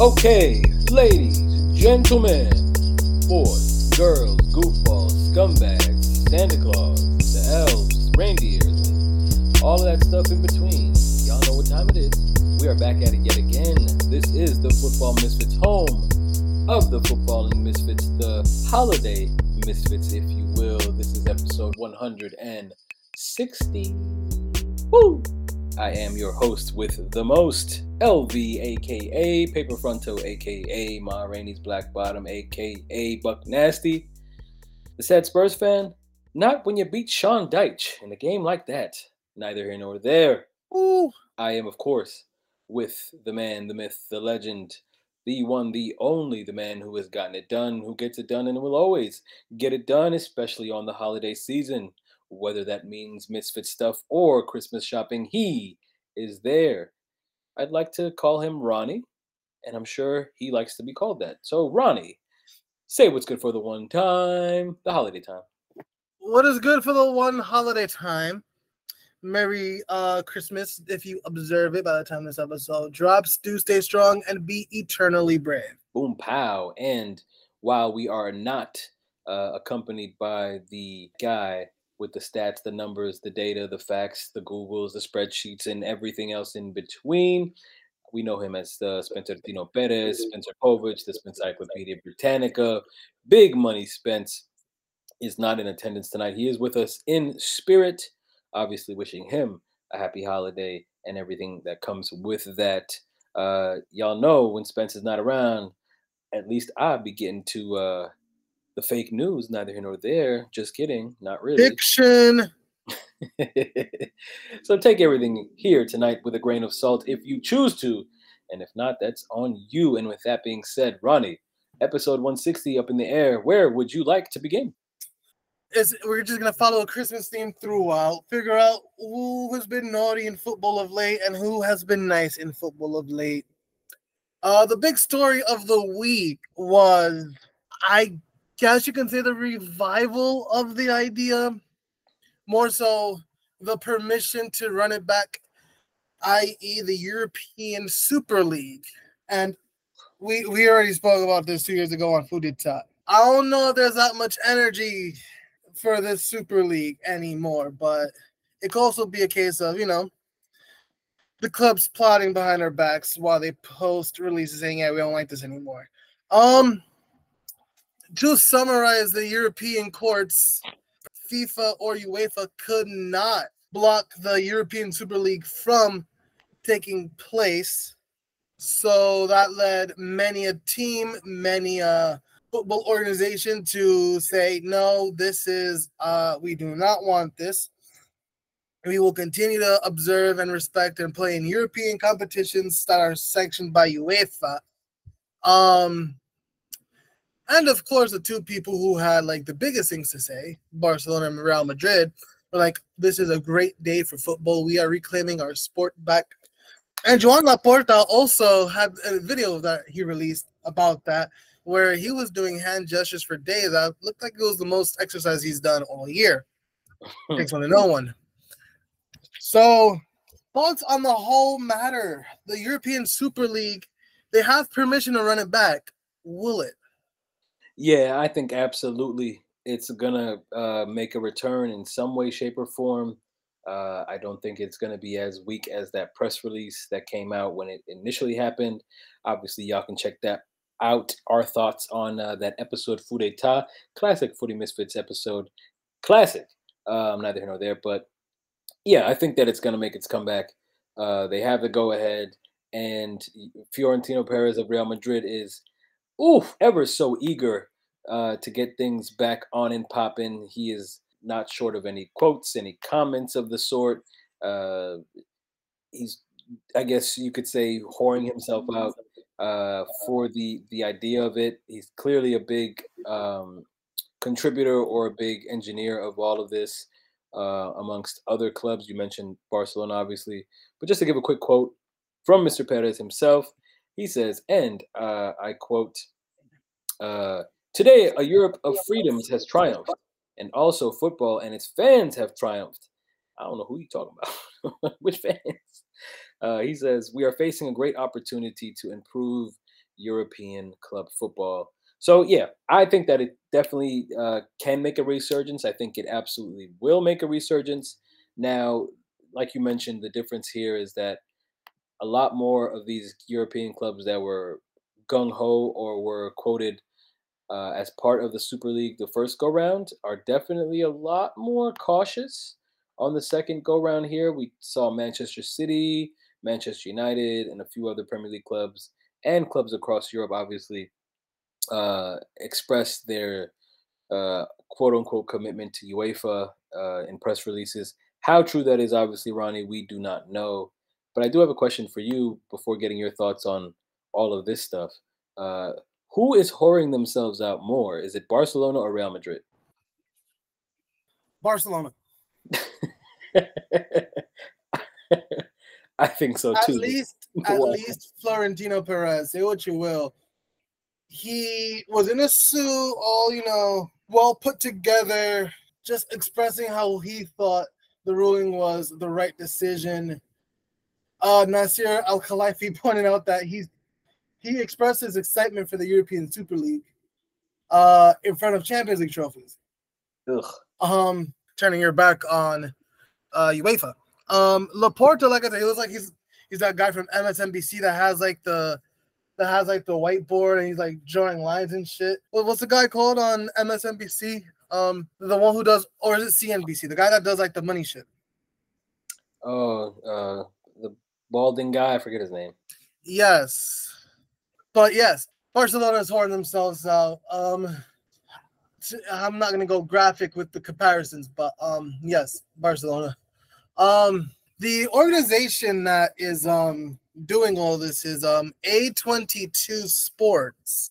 Okay, ladies, gentlemen, boys, girls, goofballs, scumbags, Santa Claus, the elves, reindeers, and all of that stuff in between. Y'all know what time it is. We are back at it yet again. This is the Football Misfits, home of the footballing misfits, the holiday misfits, if you will. This is episode 160. Woo! I am your host with the most, LV, aka Paper Fronto, aka Ma Rainey's Black Bottom, aka Buck Nasty. The sad Spurs fan? Not when you beat Sean Dyche in a game like that. Neither here nor there. Ooh. I am, of course, with the man, the myth, the legend, the one, the only, the man who has gotten it done, who gets it done, and will always get it done, especially on the holiday season. Whether that means misfit stuff or Christmas shopping, he is there. I'd like to call him Ronnie, and I'm sure he likes to be called that. So, Ronnie, say what's good for the one time, the holiday time. What is good for the one holiday time? Merry Christmas, if you observe it by the time this episode drops. Do stay strong and be eternally brave. Boom, pow. And while we are not accompanied by the guy with the stats, the numbers, the data, the facts, the Googles, the spreadsheets, and everything else in between. We know him as Spencertino Perez, Spencer Povich, the Spencyclopedia Britannica. Big Money Spence is not in attendance tonight. He is with us in spirit, obviously wishing him a happy holiday and everything that comes with that. Y'all know when Spence is not around, at least I be getting to the fake news, neither here nor there. Just kidding. Not really. Fiction. So take everything here tonight with a grain of salt if you choose to. And if not, that's on you. And with that being said, Ronnie, episode 160 up in the air. Where would you like to begin? We're just going to follow a Christmas theme throughout. Figure out who has been naughty in football of late and who has been nice in football of late. The big story of the week was, I guess you can say, the revival of the idea, more so the permission to run it back, i.e. the European Super League. And we already spoke about this 2 years ago on Foodie Talk. I don't know if there's that much energy for this Super League anymore, but it could also be a case of, you know, the clubs plotting behind our backs while they post releases saying, yeah, we don't like this anymore. To summarize the European courts, FIFA or UEFA could not block the European Super League from taking place. So that led many a team, many a football organization to say, no, this is, we do not want this. We will continue to observe and respect and play in European competitions that are sanctioned by UEFA. And, of course, the two people who had, like, the biggest things to say, Barcelona and Real Madrid, were like, this is a great day for football. We are reclaiming our sport back. And Joan Laporta also had a video that he released about that, where he was doing hand gestures for days. That looked like it was the most exercise he's done all year. Takes one to know one. So, thoughts on the whole matter. The European Super League, they have permission to run it back. Will it? Yeah, I think absolutely it's going to make a return in some way, shape, or form. I don't think it's going to be as weak as that press release that came out when it initially happened. Obviously, y'all can check that out. Our thoughts on that episode, Food Etat, classic Footy Misfits episode. Classic. Neither here nor there. But, yeah, I think that it's going to make its comeback. They have the go-ahead. And Florentino Perez of Real Madrid is ever so eager to get things back on and popping. He is not short of any quotes, any comments of the sort. He's, I guess you could say, whoring himself out for the idea of it. He's clearly a big contributor or a big engineer of all of this, amongst other clubs. You mentioned Barcelona, obviously. But just to give a quick quote from Mr. Perez himself, he says, and I quote, today a Europe of freedoms has triumphed, and also football and its fans have triumphed. I don't know who you're talking about. Which fans? He says, we are facing a great opportunity to improve European club football. So, yeah, I think that it definitely can make a resurgence. I think it absolutely will make a resurgence. Now, like you mentioned, the difference here is that a lot more of these European clubs that were gung-ho or were quoted as part of the Super League the first go-round are definitely a lot more cautious on the second go-round here. We saw Manchester City, Manchester United, and a few other Premier League clubs and clubs across Europe, obviously, express their quote-unquote commitment to UEFA in press releases. How true that is, obviously, Ronnie, we do not know. But I do have a question for you before getting your thoughts on all of this stuff. Who is whoring themselves out more? Is it Barcelona or Real Madrid? Barcelona. I think so, too. At least Florentino Perez, say what you will. He was in a suit, all, you know, well put together, just expressing how he thought the ruling was the right decision. Nasser Al-Khalifi pointed out that he expressed his excitement for the European Super League in front of Champions League trophies. Ugh. Turning your back on UEFA. Laporta, like I said, it was like he's that guy from MSNBC that has like the whiteboard and he's like drawing lines and shit. What's the guy called on MSNBC? The one who does, or is it CNBC? The guy that does like the money shit. Oh, the balding guy. I forget his name. Yes. But yes, Barcelona is whoring themselves out. I'm not going to go graphic with the comparisons, but yes, Barcelona. The organization that is doing all this is A22 Sports.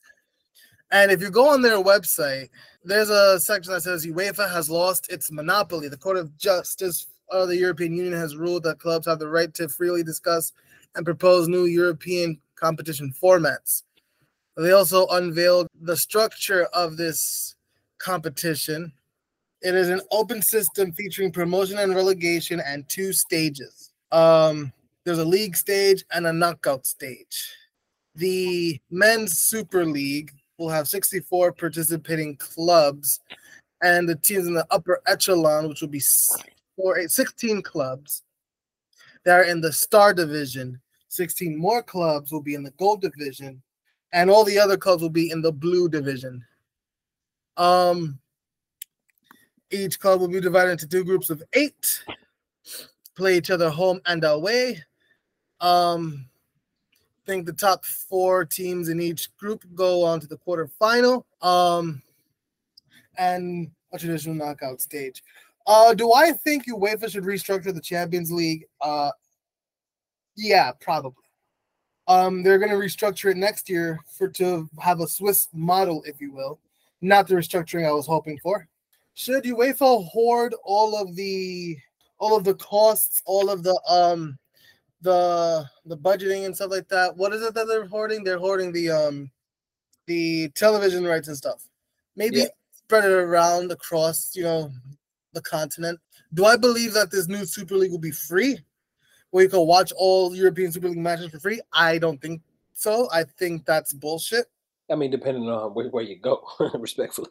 And if you go on their website, there's a section that says UEFA has lost its monopoly. The Court of Justice of the European Union has ruled that clubs have the right to freely discuss and propose new European competition formats. They also unveiled the structure of this competition. It is an open system featuring promotion and relegation and two stages. There's a league stage and a knockout stage. The Men's Super League will have 64 participating clubs, and the teams in the upper echelon, which will be 16 clubs, that are in the Star Division. 16 more clubs will be in the Gold Division, and all the other clubs will be in the Blue Division. Each club will be divided into two groups of 8, play each other home and away. I think the top 4 teams in each group go on to the quarterfinal, and a traditional knockout stage. Do I think UEFA should restructure the Champions League? Yeah, probably. They're going to restructure it next year to have a Swiss model, if you will. Not the restructuring I was hoping for. Should UEFA hoard all of the costs, all of the budgeting and stuff like that? What is it that they're hoarding? They're hoarding the television rights and stuff. Maybe spread it around across, you know, the continent. Do I believe that this new Super League will be free, where you can watch all European Super League matches for free? I don't think so. I think that's bullshit. I mean, depending on where you go, respectfully.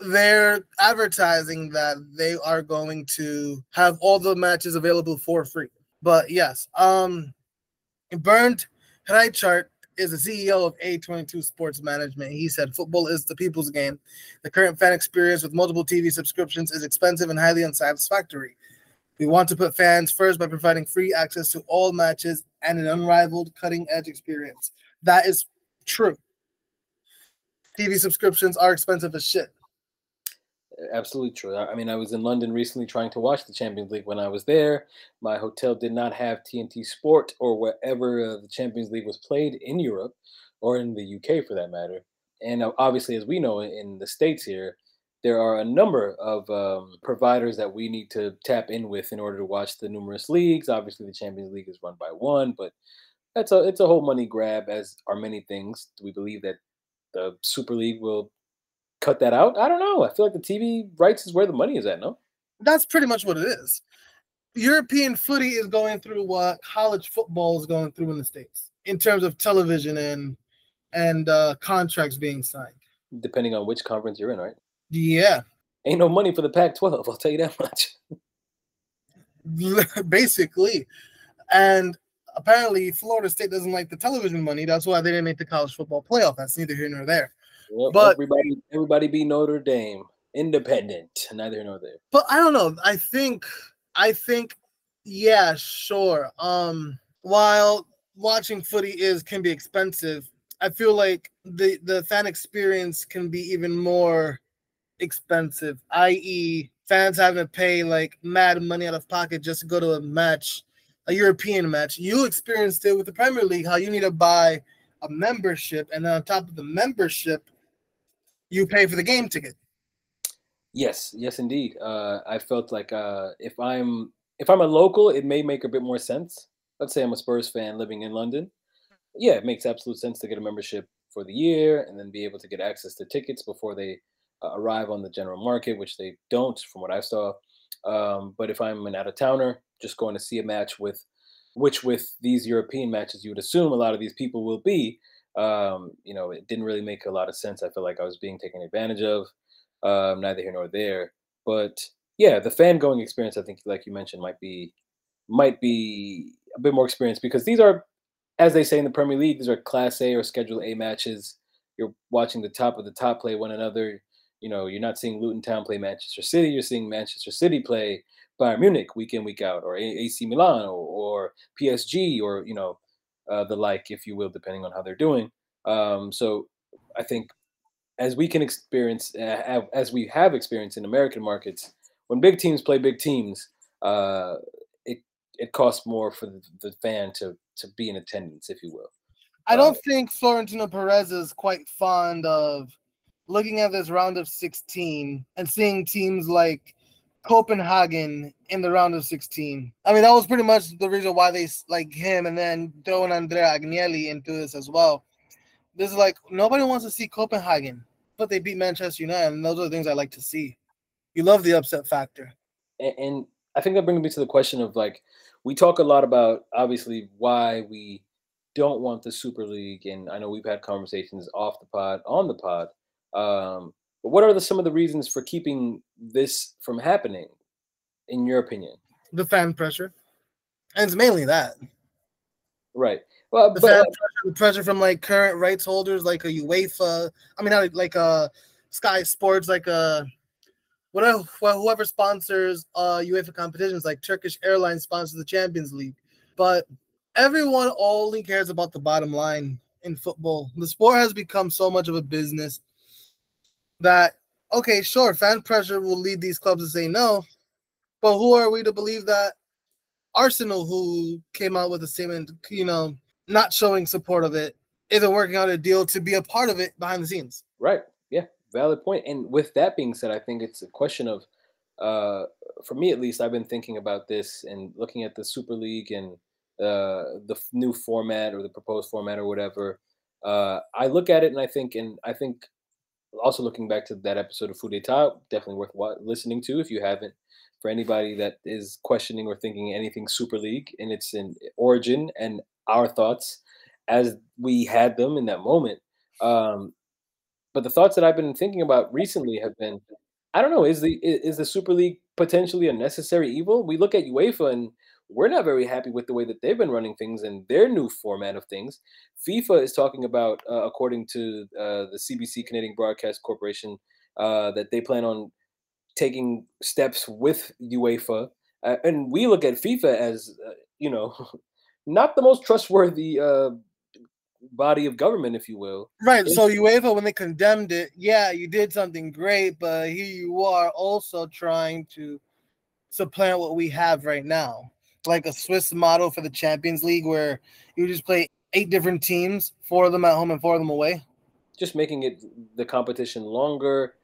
They're advertising that they are going to have all the matches available for free. But yes, Bernd Reichert is the CEO of A22 Sports Management. He said, "Football is the people's game. The current fan experience with multiple TV subscriptions is expensive and highly unsatisfactory. We want to put fans first by providing free access to all matches and an unrivaled cutting-edge experience." That is true. TV subscriptions are expensive as shit. Absolutely true. I mean, I was in London recently trying to watch the Champions League when I was there. My hotel did not have TNT Sport or wherever the Champions League was played in Europe or in the UK for that matter. And obviously, as we know, in the States here, there are a number of providers that we need to tap in with in order to watch the numerous leagues. Obviously, the Champions League is run by one, but it's a whole money grab, as are many things. Do we believe that the Super League will cut that out? I don't know. I feel like the TV rights is where the money is at, no? That's pretty much what it is. European footy is going through what college football is going through in the States in terms of television and and contracts being signed. Depending on which conference you're in, right? Yeah. Ain't no money for the Pac-12, I'll tell you that much. Basically. And apparently Florida State doesn't like the television money. That's why they didn't make the college football playoff. That's neither here nor there. Yep, but everybody be Notre Dame. Independent. Neither here nor there. But I don't know. I think yeah, sure. While watching footy can be expensive, I feel like the fan experience can be even more expensive, i.e. fans having to pay like mad money out of pocket just to go to a match, a European match. You experienced it with the Premier League, how you need to buy a membership, and then on top of the membership, you pay for the game ticket. Yes, yes, indeed. I felt like if I'm a local, it may make a bit more sense. Let's say I'm a Spurs fan living in London. Yeah, it makes absolute sense to get a membership for the year and then be able to get access to tickets before they arrive on the general market, which they don't, from what I saw. But if I'm an out-of-towner, just going to see a match with these European matches, you would assume a lot of these people will be, it didn't really make a lot of sense. I feel like I was being taken advantage of, neither here nor there. But yeah, the fan going experience, I think, like you mentioned, might be a bit more experience, because these are, as they say in the Premier League, these are Class A or Schedule A matches. You're watching the top of the top play one another. You know, you're not seeing Luton Town play Manchester City. You're seeing Manchester City play Bayern Munich week in, week out, or AC Milan, or PSG, or, the like, if you will, depending on how they're doing. So I think as we can experience, as we have experienced in American markets, when big teams play big teams, it costs more for the fan to be in attendance, if you will. I don't think Florentino Perez is quite fond of looking at this round of 16 and seeing teams like Copenhagen in the round of 16. I mean, that was pretty much the reason why they like him, and then throwing Andrea Agnelli into this as well. This is like, nobody wants to see Copenhagen, but they beat Manchester United, and those are the things I like to see. You love the upset factor. And I think that brings me to the question of, like, we talk a lot about, obviously, why we don't want the Super League, and I know we've had conversations off the pod, on the pod. But what are some of the reasons for keeping this from happening, in your opinion? The fan pressure. And it's mainly that. Right. Well, the pressure from, like, current rights holders, like a UEFA. I mean, not like a Sky Sports, like a whatever, whoever sponsors UEFA competitions, like Turkish Airlines sponsors the Champions League. But everyone only cares about the bottom line in football. The sport has become so much of a business that, okay, sure, fan pressure will lead these clubs to say no, but who are we to believe that Arsenal, who came out with a statement, not showing support of it, isn't working out a deal to be a part of it behind the scenes? Right, yeah, valid point. And with that being said, I think it's a question of, for me at least, I've been thinking about this and looking at the Super League and the new format or the proposed format or whatever. I look at it and I think, also, looking back to that episode of Food Etat, definitely worth listening to if you haven't. For anybody that is questioning or thinking anything Super League and its origin and our thoughts as we had them in that moment. But the thoughts that I've been thinking about recently have been, I don't know, is the Super League potentially a necessary evil? We look at UEFA and we're not very happy with the way that they've been running things and their new format of things. FIFA is talking about, according to the CBC, Canadian Broadcast Corporation, that they plan on taking steps with UEFA. And we look at FIFA as, not the most trustworthy body of government, if you will. Right. So UEFA, when they condemned it, yeah, you did something great, but here you are also trying to supplant what we have right now. Like a Swiss model for the Champions League, where you just play 8 different teams, 4 of them at home and 4 of them away. Just making it the competition longer,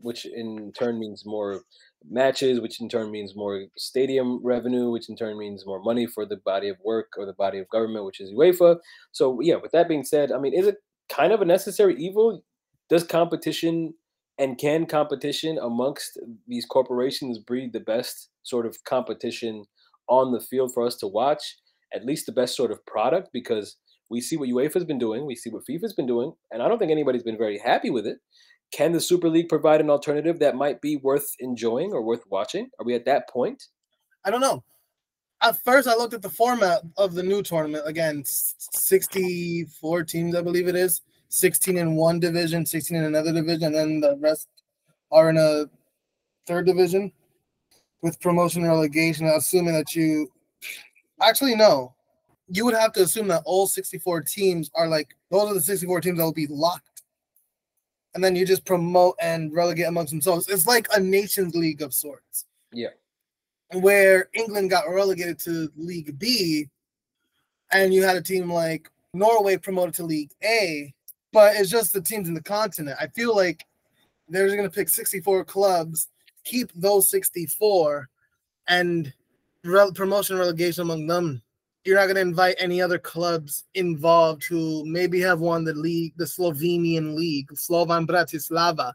which in turn means more matches, which in turn means more stadium revenue, which in turn means more money for the body of work or the body of government, which is UEFA. So yeah, with that being said, I mean, is it kind of a necessary evil? Does competition and can competition amongst these corporations breed the best sort of competition on the field for us to watch, at least the best sort of product? Because We see what UEFA's been doing. We see what FIFA's been doing. And I don't think anybody's been very happy with it. Can the Super League provide an alternative that might be worth enjoying or worth watching? Are we at that point? I don't know. At first, I looked at the format of the new tournament. Again, 64 teams, I believe it is. 16 in one division, 16 in another division, and then the rest are in a third division with promotion and relegation, assuming that you – actually, no. You would have to assume that all 64 teams are like – those are the 64 teams that will be locked. And then you just promote and relegate amongst themselves. It's like a Nations League of sorts. Yeah. Where England got relegated to League B, and you had a team like Norway promoted to League A, but it's just the teams in the continent. I feel like they're going to pick 64 clubs, keep those 64, and promotion relegation among them. You're not going to invite any other clubs involved who maybe have won the league, the Slovenian league, Slovan Bratislava.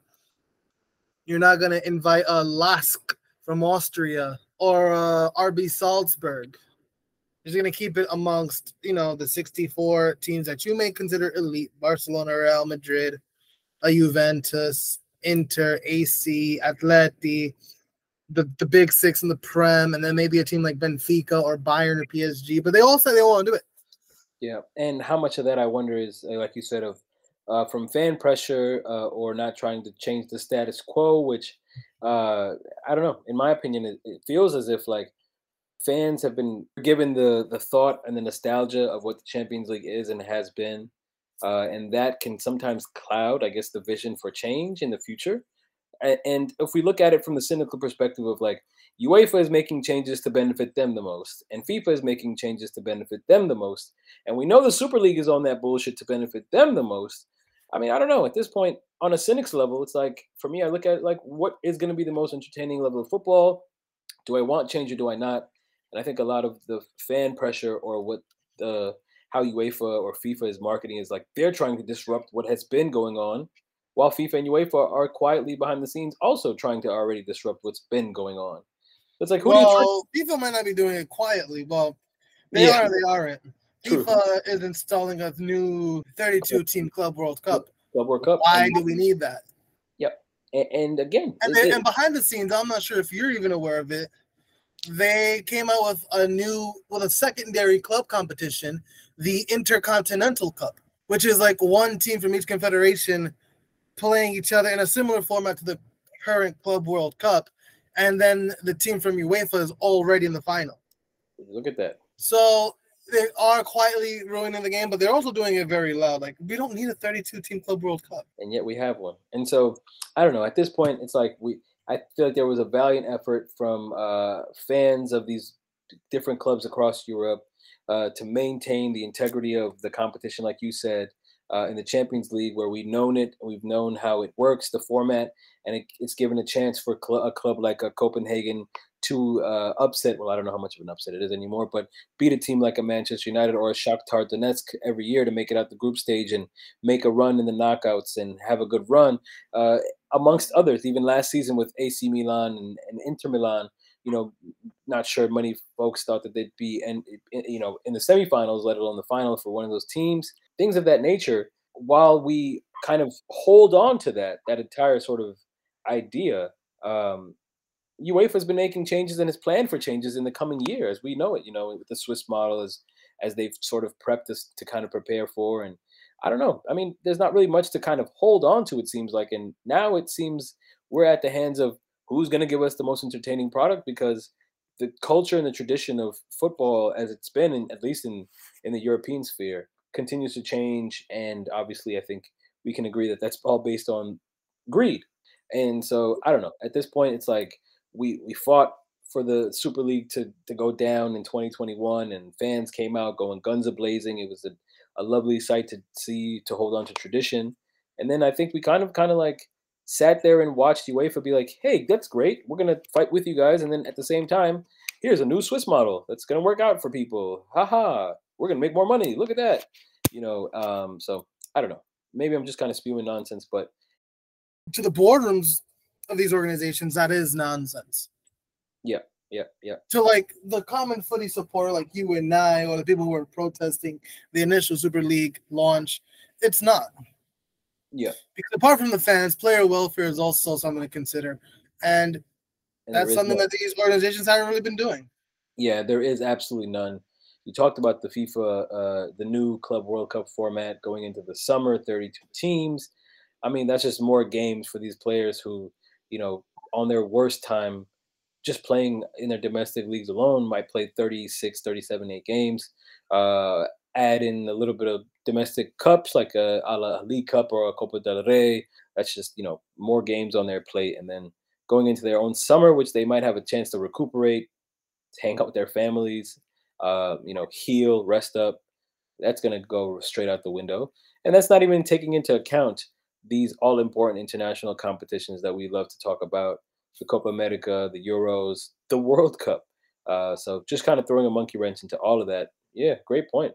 You're not going to invite a LASK from Austria or RB Salzburg. You're just going to keep it amongst, you know, the 64 teams that you may consider elite, Barcelona, Real Madrid, Juventus, Inter, AC, Atleti, the big six in the Prem, and then maybe a team like Benfica or Bayern or PSG. But they all say they want to do it. Yeah, and how much of that, I wonder, is, like you said, of from fan pressure or not trying to change the status quo, which I don't know. In my opinion, it feels as if, like, fans have been given the thought and the nostalgia of what the Champions League is and has been. And that can sometimes cloud, I guess, the vision for change in the future. And if we look at it from the cynical perspective of, like, UEFA is making changes to benefit them the most, and FIFA is making changes to benefit them the most, and we know the Super League is on that bullshit to benefit them the most. I mean, I don't know. At this point, on a cynic's level, it's like, for me, I look at it like, what is going to be the most entertaining level of football? Do I want change or do I not? And I think a lot of the fan pressure or what how UEFA or FIFA is marketing is like they're trying to disrupt what has been going on, while FIFA and UEFA are quietly behind the scenes also trying to already disrupt what's been going on. It's like, who do you FIFA might not be doing it quietly. Well, they aren't. True. FIFA is installing a new 32-team Club World Cup. Club World Cup. Why do we need that? Yep. And again, and behind the scenes, I'm not sure if you're even aware of it. They came out with a secondary club competition, the Intercontinental Cup, which is like one team from each confederation playing each other in a similar format to the current Club World Cup, and then the team from UEFA is already in the final. Look at that. So they are quietly ruining the game, but they're also doing it very loud. Like, we don't need a 32-team Club World Cup. And yet we have one. And so, I don't know. At this point, it's like I feel like there was a valiant effort from fans of these different clubs across Europe to maintain the integrity of the competition, like you said, in the Champions League, where we've known it, we've known how it works, the format, and it's given a chance for a club like Copenhagen to upset. Well, I don't know how much of an upset it is anymore, but beat a team like a Manchester United or a Shakhtar Donetsk every year to make it out the group stage and make a run in the knockouts and have a good run. Amongst others, even last season with AC Milan and Inter Milan, you know, not sure many folks thought that they'd be, and you know, in the semifinals, let alone the final for one of those teams, things of that nature. While we kind of hold on to that entire sort of idea, UEFA has been making changes and has planned for changes in the coming year, as we know it. You know, with the Swiss model, as they've sort of prepped us to kind of prepare for, and I don't know. I mean, there's not really much to kind of hold on to, it seems like. And now it seems we're at the hands of who's going to give us the most entertaining product, because the culture and the tradition of football, as it's been, at least in the European sphere, continues to change. And obviously, I think we can agree that that's all based on greed. And so, I don't know. At this point, it's like we fought for the Super League to go down in 2021, and fans came out going guns a-blazing. It was a lovely sight to see, to hold on to tradition. And then I think we kind of like sat there and watched UEFA be like, hey, that's great. We're going to fight with you guys. And then at the same time, here's a new Swiss model that's going to work out for people. Ha-ha. We're going to make more money. Look at that. You know, so I don't know. Maybe I'm just kind of spewing nonsense, but to the boardrooms of these organizations, that is nonsense. Yeah. yeah, yeah. To like the common footy supporter, like you and I, or the people who are protesting the initial Super League launch, it's not. Yeah. Because apart from the fans, player welfare is also something to consider, and that's something that these organizations haven't really been doing. Yeah, there is absolutely none. You talked about the FIFA, the new Club World Cup format going into the summer, 32 teams. I mean, that's just more games for these players who, you know, on their worst time, just playing in their domestic leagues alone might play 36, 37, 8 games. Add in a little bit of domestic cups like a la League Cup or a Copa del Rey. That's just, you know, more games on their plate. And then going into their own summer, which they might have a chance to recuperate, hang out with their families, you know, heal, rest up. That's going to go straight out the window. And that's not even taking into account these all-important international competitions that we love to talk about, the Copa America, the Euros, the World Cup. So just kind of throwing a monkey wrench into all of that. Yeah, great point.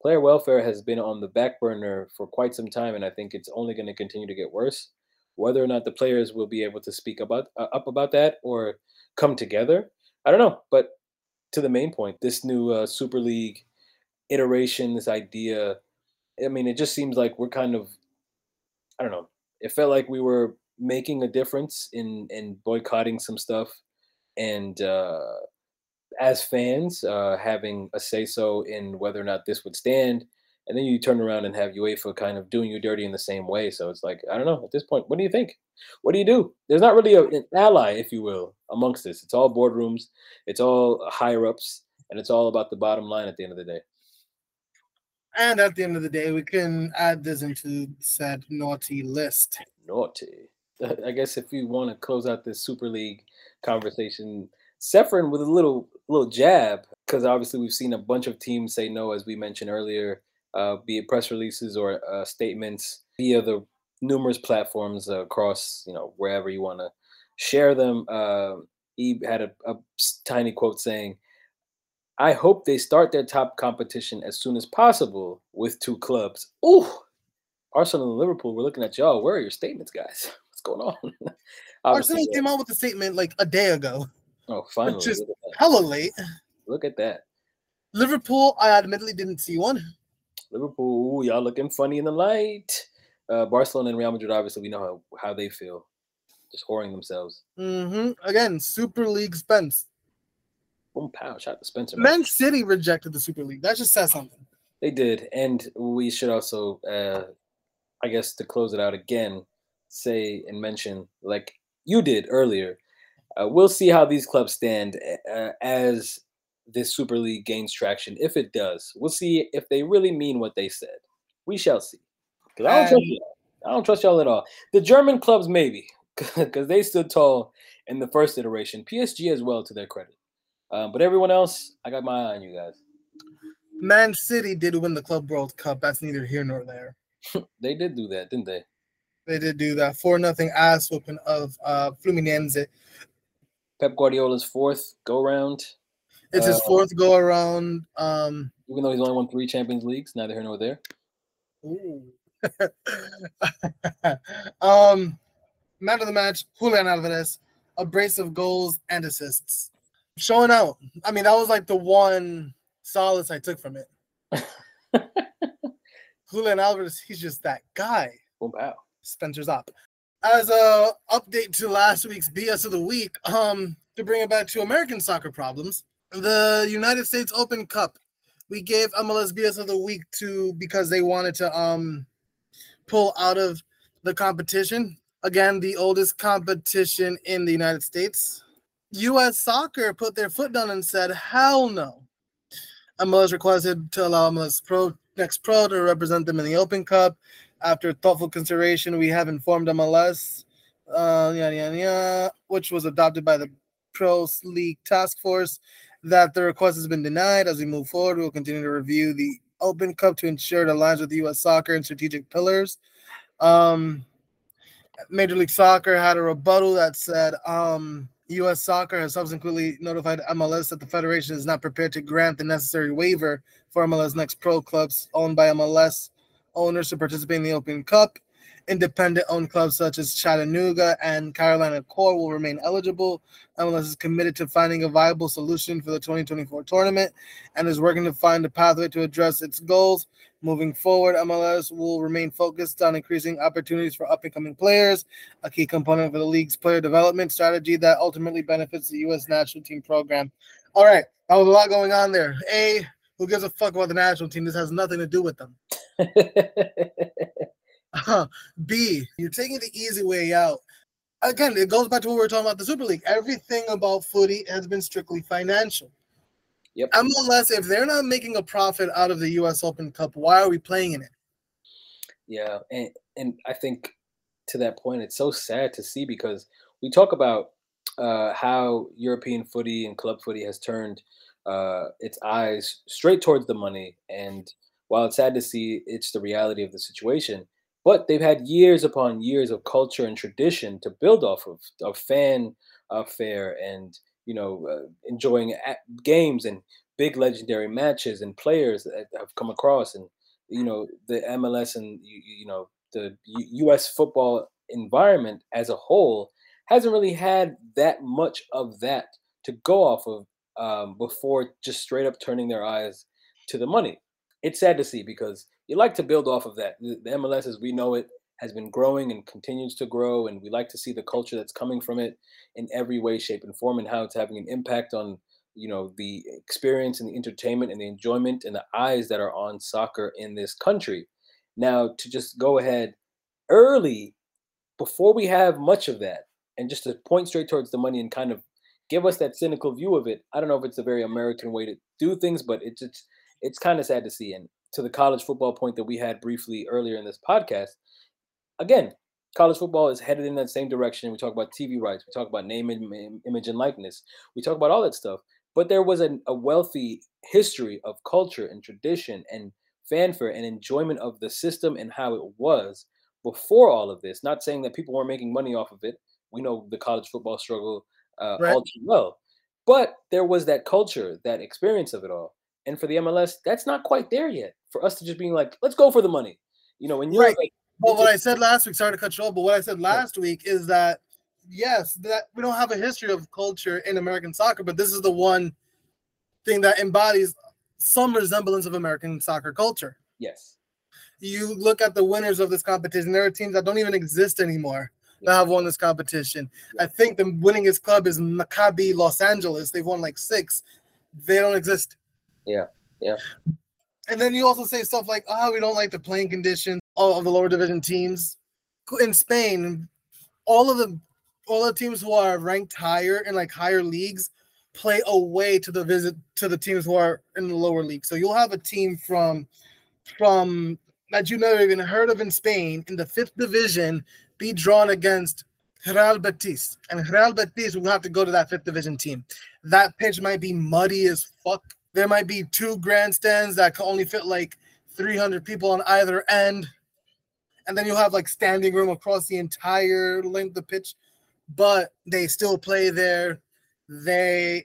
Player welfare has been on the back burner for quite some time, and I think it's only going to continue to get worse. Whether or not the players will be able to speak up about that or come together, I don't know. But to the main point, this new Super League iteration, this idea, I mean, it just seems like we're kind of, I don't know, it felt like we were making a difference in boycotting some stuff and as fans having a say-so in whether or not this would stand. And then you turn around and have UEFA kind of doing you dirty in the same way. So it's like, I don't know, at this point, what do you think? What do you do? There's not really an ally, if you will, amongst this. It's all boardrooms, it's all higher-ups, and it's all about the bottom line at the end of the day. And at the end of the day, we can add this into said naughty list. Naughty. I guess if you want to close out this Super League conversation, Seferin with a little jab, because obviously we've seen a bunch of teams say no, as we mentioned earlier, be it press releases or statements via the numerous platforms across, you know, wherever you want to share them. He had a tiny quote saying, "I hope they start their top competition as soon as possible with 2 clubs." Ooh, Arsenal and Liverpool, we're looking at y'all. Where are your statements, guys? What's going on? Arsenal came out with a statement like a day ago. Oh, finally. Just hella late. Look at that. Liverpool, I admittedly didn't see one. Liverpool, y'all looking funny in the light. Barcelona and Real Madrid, obviously, we know how they feel. Just whoring themselves. Again, Super League Spence. £1 shot to Spencer. Man City rejected the Super League. That just says something. They did. And we should also, I guess, to close it out again, say and mention, like you did earlier, we'll see how these clubs stand as this Super League gains traction. If it does, we'll see if they really mean what they said. We shall see. Because I don't trust y'all at all. The German clubs, maybe, because they stood tall in the first iteration. PSG as well, to their credit. But everyone else, I got my eye on you guys. Man City did win the Club World Cup. That's neither here nor there. They did do that, didn't they? They did do that. 4-0 ass whooping of Fluminense. Pep Guardiola's 4th go-round. It's his 4th go-around. Even though he's only won 3 Champions Leagues, neither here nor there. Ooh. Man of the match, Julian Alvarez. A brace of goals and assists. Showing out. I mean, that was like the one solace I took from it. Julian Alvarez, he's just that guy. Oh, wow. Spencer's up. As a update to last week's BS of the week, to bring it back to American soccer problems, the United States Open Cup. We gave MLS BS of the week to because they wanted to pull out of the competition. Again, the oldest competition in the United States. U.S. Soccer put their foot down and said, hell no. MLS requested to allow MLS Next Pro to represent them in the Open Cup. After thoughtful consideration, we have informed MLS, which was adopted by the Pro League Task Force, that the request has been denied. As we move forward, we will continue to review the Open Cup to ensure it aligns with the U.S. Soccer and strategic pillars. Major League Soccer had a rebuttal that said, U.S. Soccer has subsequently notified MLS that the federation is not prepared to grant the necessary waiver for MLS Next Pro clubs owned by MLS owners to participate in the Open Cup. Independent-owned clubs such as Chattanooga and Carolina Core will remain eligible. MLS is committed to finding a viable solution for the 2024 tournament and is working to find a pathway to address its goals. Moving forward, MLS will remain focused on increasing opportunities for up-and-coming players, a key component for the league's player development strategy that ultimately benefits the U.S. national team program. All right, that was a lot going on there. A, who gives a fuck about the national team? This has nothing to do with them. B, you're taking the easy way out. Again, it goes back to what we were talking about the Super League. Everything about footy has been strictly financial. Yep. MLS, if they're not making a profit out of the U.S. Open Cup, why are we playing in it? Yeah, and I think to that point, it's so sad to see because we talk about how European footy and club footy has turned its eyes straight towards the money. And while it's sad to see, it's the reality of the situation. But they've had years upon years of culture and tradition to build off of fan fare and, you know, enjoying games and big legendary matches and players that have come across. And, you know, the MLS and, you know, the U.S. football environment as a whole hasn't really had that much of that to go off of before just straight up turning their eyes to the money. It's sad to see because you like to build off of that. The MLS, as we know it, has been growing and continues to grow, and we like to see the culture that's coming from it in every way, shape, and form, and how it's having an impact on, you know, the experience and the entertainment and the enjoyment and the eyes that are on soccer in this country. Now, to just go ahead early, before we have much of that, and just to point straight towards the money and kind of give us that cynical view of it, I don't know if it's a very American way to do things, but it's kind of sad to see. And to the college football point that we had briefly earlier in this podcast, again, college football is headed in that same direction. We talk about TV rights. We talk about name, image, and likeness. We talk about all that stuff. But there was a wealthy history of culture and tradition and fanfare and enjoyment of the system and how it was before all of this. Not saying that people weren't making money off of it. We know the college football struggle all too well. But there was that culture, that experience of it all. And for the MLS, that's not quite there yet. For us to just being like, let's go for the money. You know, when you're like, well, what I said last week, sorry to cut you off, but what I said last week is that, yes, that we don't have a history of culture in American soccer, but this is the one thing that embodies some resemblance of American soccer culture. Yes. You look at the winners of this competition. There are teams that don't even exist anymore that have won this competition. I think the winningest club is Maccabi Los Angeles. They've won like 6. They don't exist. Yeah, yeah. And then you also say stuff like, oh, we don't like the playing conditions of the lower division teams. In Spain, all the teams who are ranked higher in like higher leagues play away to the teams who are in the lower league. So you'll have a team from that you never even heard of in Spain in the 5th division be drawn against Real Betis. And Real Betis will have to go to that 5th division team. That pitch might be muddy as fuck. There might be 2 grandstands that can only fit like 300 people on either end. And then you'll have like standing room across the entire length of pitch. But they still play there. They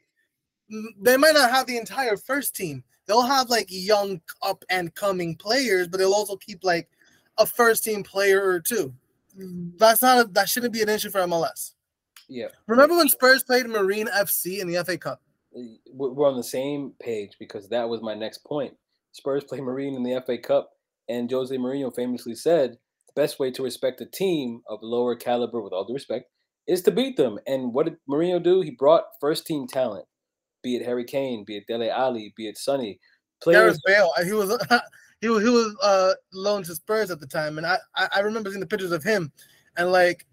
might not have the entire first team. They'll have like young up and coming players, but they'll also keep like a first team player or 2. That shouldn't be an issue for MLS. Yeah. Remember when Spurs played Marine FC in the FA Cup? We're on the same page because that was my next point. Spurs play Marine in the FA Cup, and Jose Mourinho famously said, the best way to respect a team of lower caliber, with all due respect, is to beat them. And what did Mourinho do? He brought first-team talent, be it Harry Kane, be it Dele Alli, be it Sonny. Gareth Bale, he was loaned to Spurs at the time, and I remember seeing the pictures of him and, like,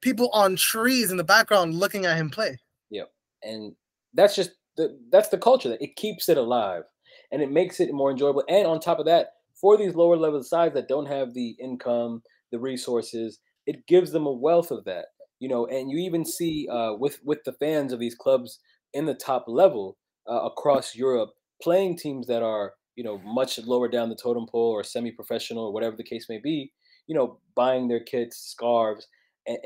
people on trees in the background looking at him play. Yep, and that's just that's the culture. It keeps it alive, and it makes it more enjoyable. And on top of that, for these lower-level sides that don't have the income, the resources, it gives them a wealth of that. You know, and you even see with the fans of these clubs in the top level across Europe playing teams that are, you know, much lower down the totem pole or semi-professional or whatever the case may be, you know, buying their kits, scarves, and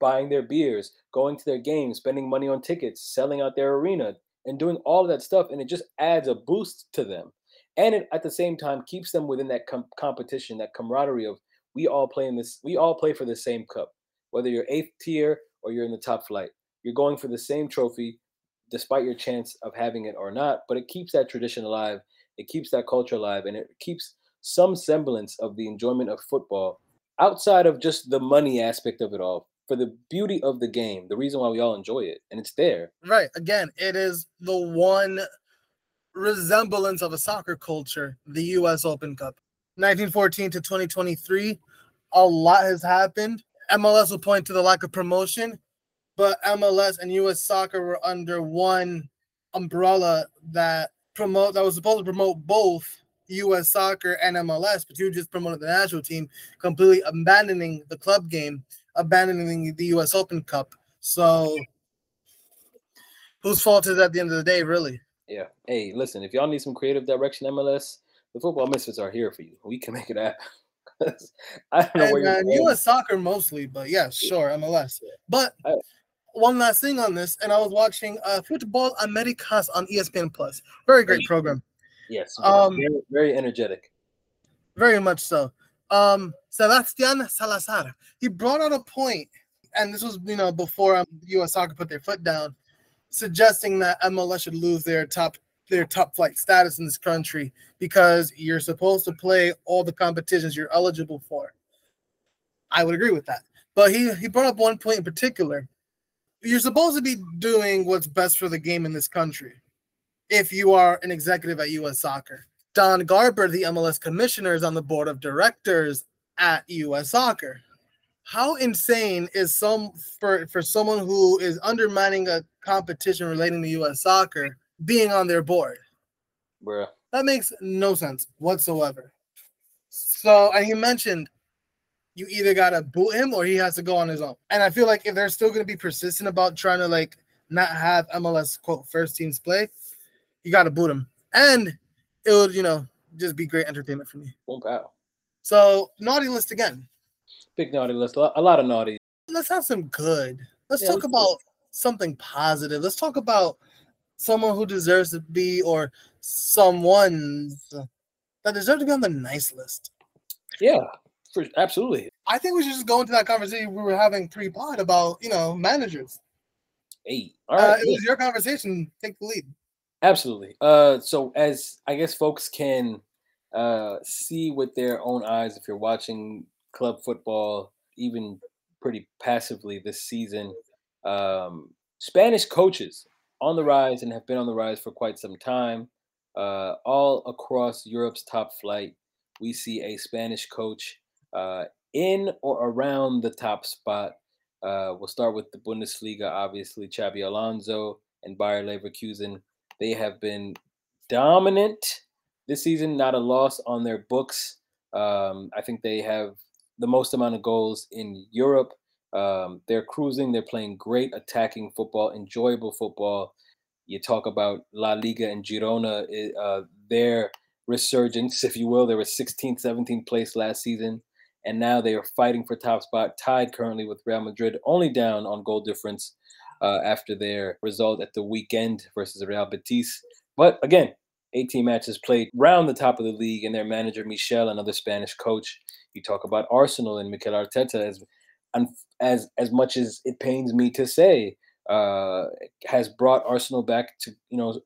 buying their beers, going to their games, spending money on tickets, selling out their arena, and doing all of that stuff. And it just adds a boost to them. And it, at the same time, keeps them within that competition, that camaraderie of, we all play in this. We all play for the same cup, whether you're eighth tier or you're in the top flight. You're going for the same trophy, despite your chance of having it or not. But it keeps that tradition alive. It keeps that culture alive, and it keeps some semblance of the enjoyment of football outside of just the money aspect of it all. For the beauty of the game, the reason why we all enjoy it, and it's there. Right. Again, it is the one resemblance of a soccer culture, the U.S. Open Cup. 1914 to 2023, a lot has happened. MLS will point to the lack of promotion, but MLS and U.S. Soccer were under one umbrella that was supposed to promote both U.S. Soccer and MLS, but you just promoted the national team, completely abandoning the club game, abandoning the U.S. Open Cup. So whose fault is it at the end of the day, really? Yeah. Hey, listen, if y'all need some creative direction, MLS, the football misfits are here for you. We can make it happen. I don't know where you're going. U.S. Soccer mostly, but yeah, sure, MLS. But one last thing on this, and I was watching Football Americas on ESPN+. Very great program. Yes, very, very energetic. Very much so. Sebastian Salazar, he brought out a point, and this was, before U.S. Soccer put their foot down, suggesting that MLS should lose their top flight status in this country because you're supposed to play all the competitions you're eligible for. I would agree with that. But he brought up one point in particular. You're supposed to be doing what's best for the game in this country if you are an executive at U.S. Soccer. Don Garber, the MLS commissioner, is on the board of directors at U.S. Soccer. How insane is for someone who is undermining a competition relating to U.S. Soccer being on their board? Bruh. That makes no sense whatsoever. So, and he mentioned you either got to boot him or he has to go on his own. And I feel like if they're still going to be persistent about trying to, not have MLS, quote, first teams play, you got to boot him. And it would, just be great entertainment for me. Oh, wow. So, naughty list again. Big naughty list. A lot of naughty. Let's have some good. Let's talk about something positive. Let's talk about someone who deserves to be, or someone that deserves to be on the nice list. Yeah, absolutely. I think we should just go into that conversation we were having pre-pod about, managers. Hey, all right. It was your conversation. Take the lead. Absolutely. So as I guess folks can see with their own eyes, if you're watching club football, even pretty passively this season, Spanish coaches on the rise and have been on the rise for quite some time. All across Europe's top flight, we see a Spanish coach in or around the top spot. We'll start with the Bundesliga, obviously, Xabi Alonso and Bayer Leverkusen. They have been dominant this season, not a loss on their books. I think they have the most amount of goals in Europe. They're cruising. They're playing great attacking football, enjoyable football. You talk about La Liga and Girona, their resurgence, if you will. They were 16th, 17th place last season, and now they are fighting for top spot, tied currently with Real Madrid, only down on goal difference. After their result at the weekend versus Real Betis. But again, 18 matches played, round the top of the league, and their manager, Michel, another Spanish coach. You talk about Arsenal and Mikel Arteta, as much as it pains me to say, has brought Arsenal back to,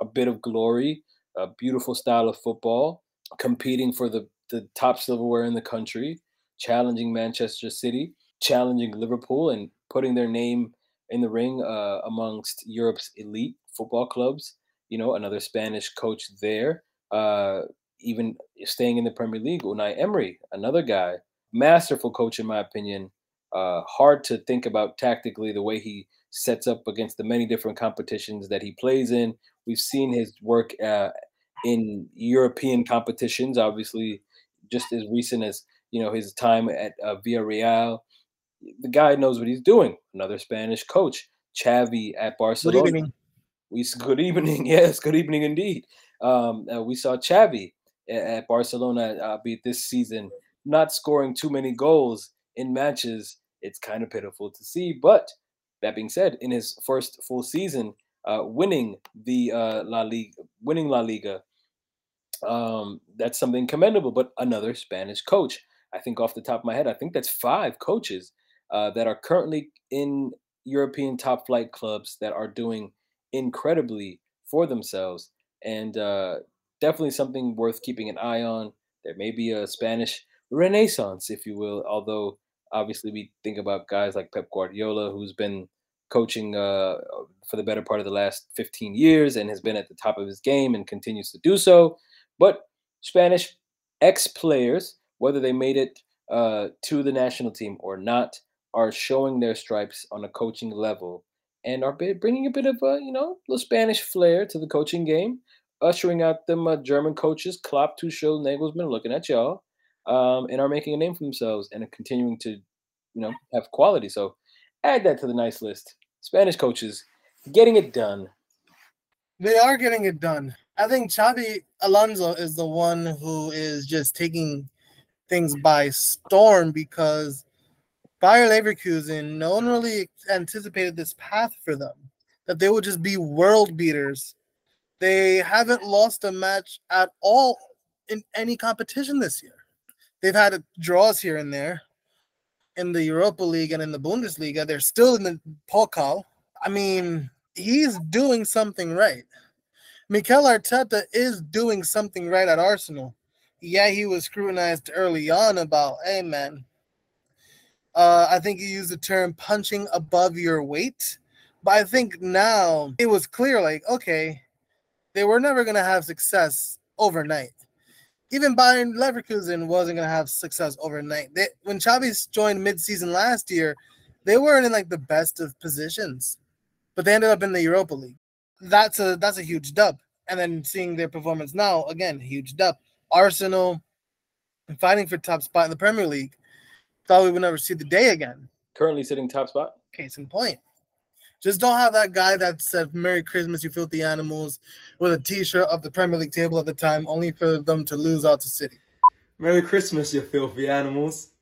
a bit of glory, a beautiful style of football, competing for the top silverware in the country, challenging Manchester City, challenging Liverpool, and putting their name in the ring amongst Europe's elite football clubs. Another Spanish coach there, even staying in the Premier League, Unai Emery, another guy, masterful coach in my opinion, hard to think about tactically the way he sets up against the many different competitions that he plays in. We've seen his work in European competitions, obviously just as recent as, his time at Villarreal. The guy knows what he's doing. Another Spanish coach, Xavi at Barcelona. Good evening. Good evening. Yes, good evening indeed. We saw Xavi at Barcelona beat this season, not scoring too many goals in matches. It's kind of pitiful to see. But that being said, in his first full season, winning the La Liga, that's something commendable. But another Spanish coach. I think off the top of my head, I think that's 5 coaches that are currently in European top flight clubs that are doing incredibly for themselves, and definitely something worth keeping an eye on. There may be a Spanish renaissance, if you will, although obviously we think about guys like Pep Guardiola, who's been coaching for the better part of the last 15 years and has been at the top of his game and continues to do so. But Spanish ex-players, whether they made it to the national team or not, are showing their stripes on a coaching level and are bringing a bit of a, you know, little Spanish flair to the coaching game, ushering out them German coaches, Klopp, Tuchel, Nagelsmann, looking at y'all, and are making a name for themselves and are continuing to, you know, have quality. So add that to the nice list. Spanish coaches getting it done. They are getting it done. I think Xabi Alonso is the one who is just taking things by storm, because Bayer Leverkusen, no one really anticipated this path for them, that they would just be world beaters. They haven't lost a match at all in any competition this year. They've had draws here and there in the Europa League and in the Bundesliga. They're still in the Pokal. I mean, he's doing something right. Mikel Arteta is doing something right at Arsenal. Yeah, he was scrutinized early on about, hey, man, I think he used the term punching above your weight. But I think now it was clear, like, okay, they were never going to have success overnight. Even Bayern Leverkusen wasn't going to have success overnight. When Xabi joined midseason last year, they weren't in, like, the best of positions. But they ended up in the Europa League. That's a huge dub. And then seeing their performance now, again, huge dub. Arsenal fighting for top spot in the Premier League. Thought we would never see the day again. Currently sitting top spot. Case in point. Just don't have that guy that said, Merry Christmas, you filthy animals, with a T-shirt of the Premier League table at the time, only for them to lose out to City. Merry Christmas, you filthy animals.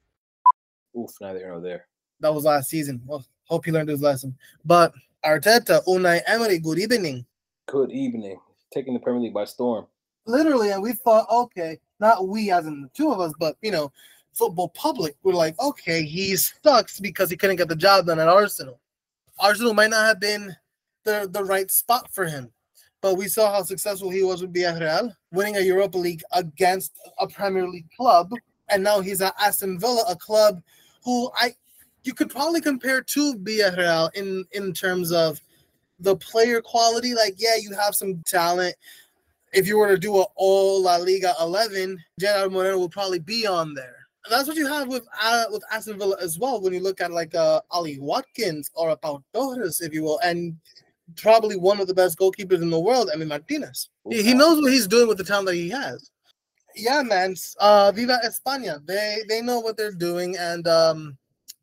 Oof, neither here nor there. That was last season. Well, hope he learned his lesson. But Arteta, Unai Emery, good evening. Good evening. Taking the Premier League by storm. Literally, and we thought, okay, not we as in the two of us, but, you know, football public, we're like, okay, he sucks because he couldn't get the job done at Arsenal. Arsenal might not have been the right spot for him, but we saw how successful he was with Villarreal, winning a Europa League against a Premier League club, and now he's at Aston Villa, a club who you could probably compare to Villarreal in terms of the player quality. Like, yeah, you have some talent. If you were to do an all La Liga 11, Gerard Moreno would probably be on there. That's what you have with Aston Villa as well. When you look at like Ollie Watkins or a Pau Torres, if you will, and probably one of the best goalkeepers in the world, Emi Martinez. Okay. He knows what he's doing with the talent that he has. Yeah, man. Viva España. They know what they're doing, and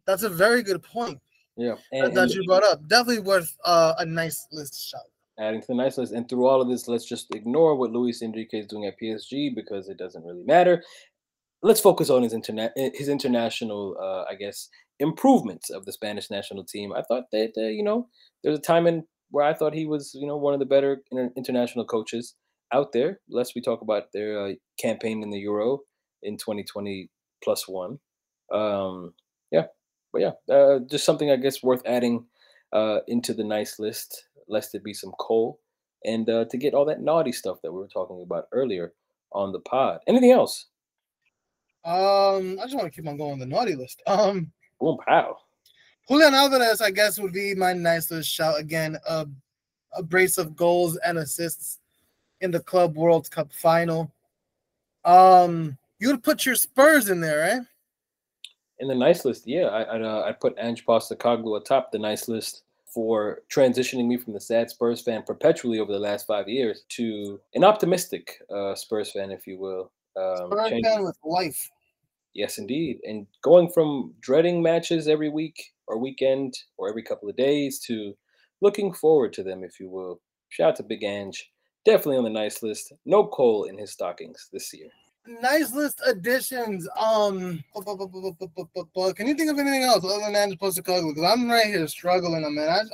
that's a very good point. Yeah, and you brought up. Definitely worth a nice list shout. Adding to the nice list, and through all of this, let's just ignore what Luis Enrique is doing at PSG because it doesn't really matter. Let's focus on his international, I guess, improvements of the Spanish national team. I thought that, you know, there's a time in where I thought he was, you know, one of the better international coaches out there, lest we talk about their campaign in the Euro in 2020 plus one. Yeah, but yeah, just something, I guess, worth adding into the nice list, lest it be some coal, and to get all that naughty stuff that we were talking about earlier on the pod. Anything else? I just want to keep on going on the naughty list. Wow. Julian Alvarez, I guess, would be my nicest shout again. A brace of goals and assists in the Club World Cup final. You would put your Spurs in there, right? In the nice list, yeah. I put Ange Postecoglou atop the nice list for transitioning me from the sad Spurs fan perpetually over the last 5 years to an optimistic Spurs fan, if you will. Spurs fan with life. Yes, indeed. And going from dreading matches every week or weekend or every couple of days to looking forward to them, if you will. Shout out to Big Ange. Definitely on the nice list. No coal in his stockings this year. Nice list additions. Can you think of anything else other than Ange Postecoglou? Because I'm right here struggling, man.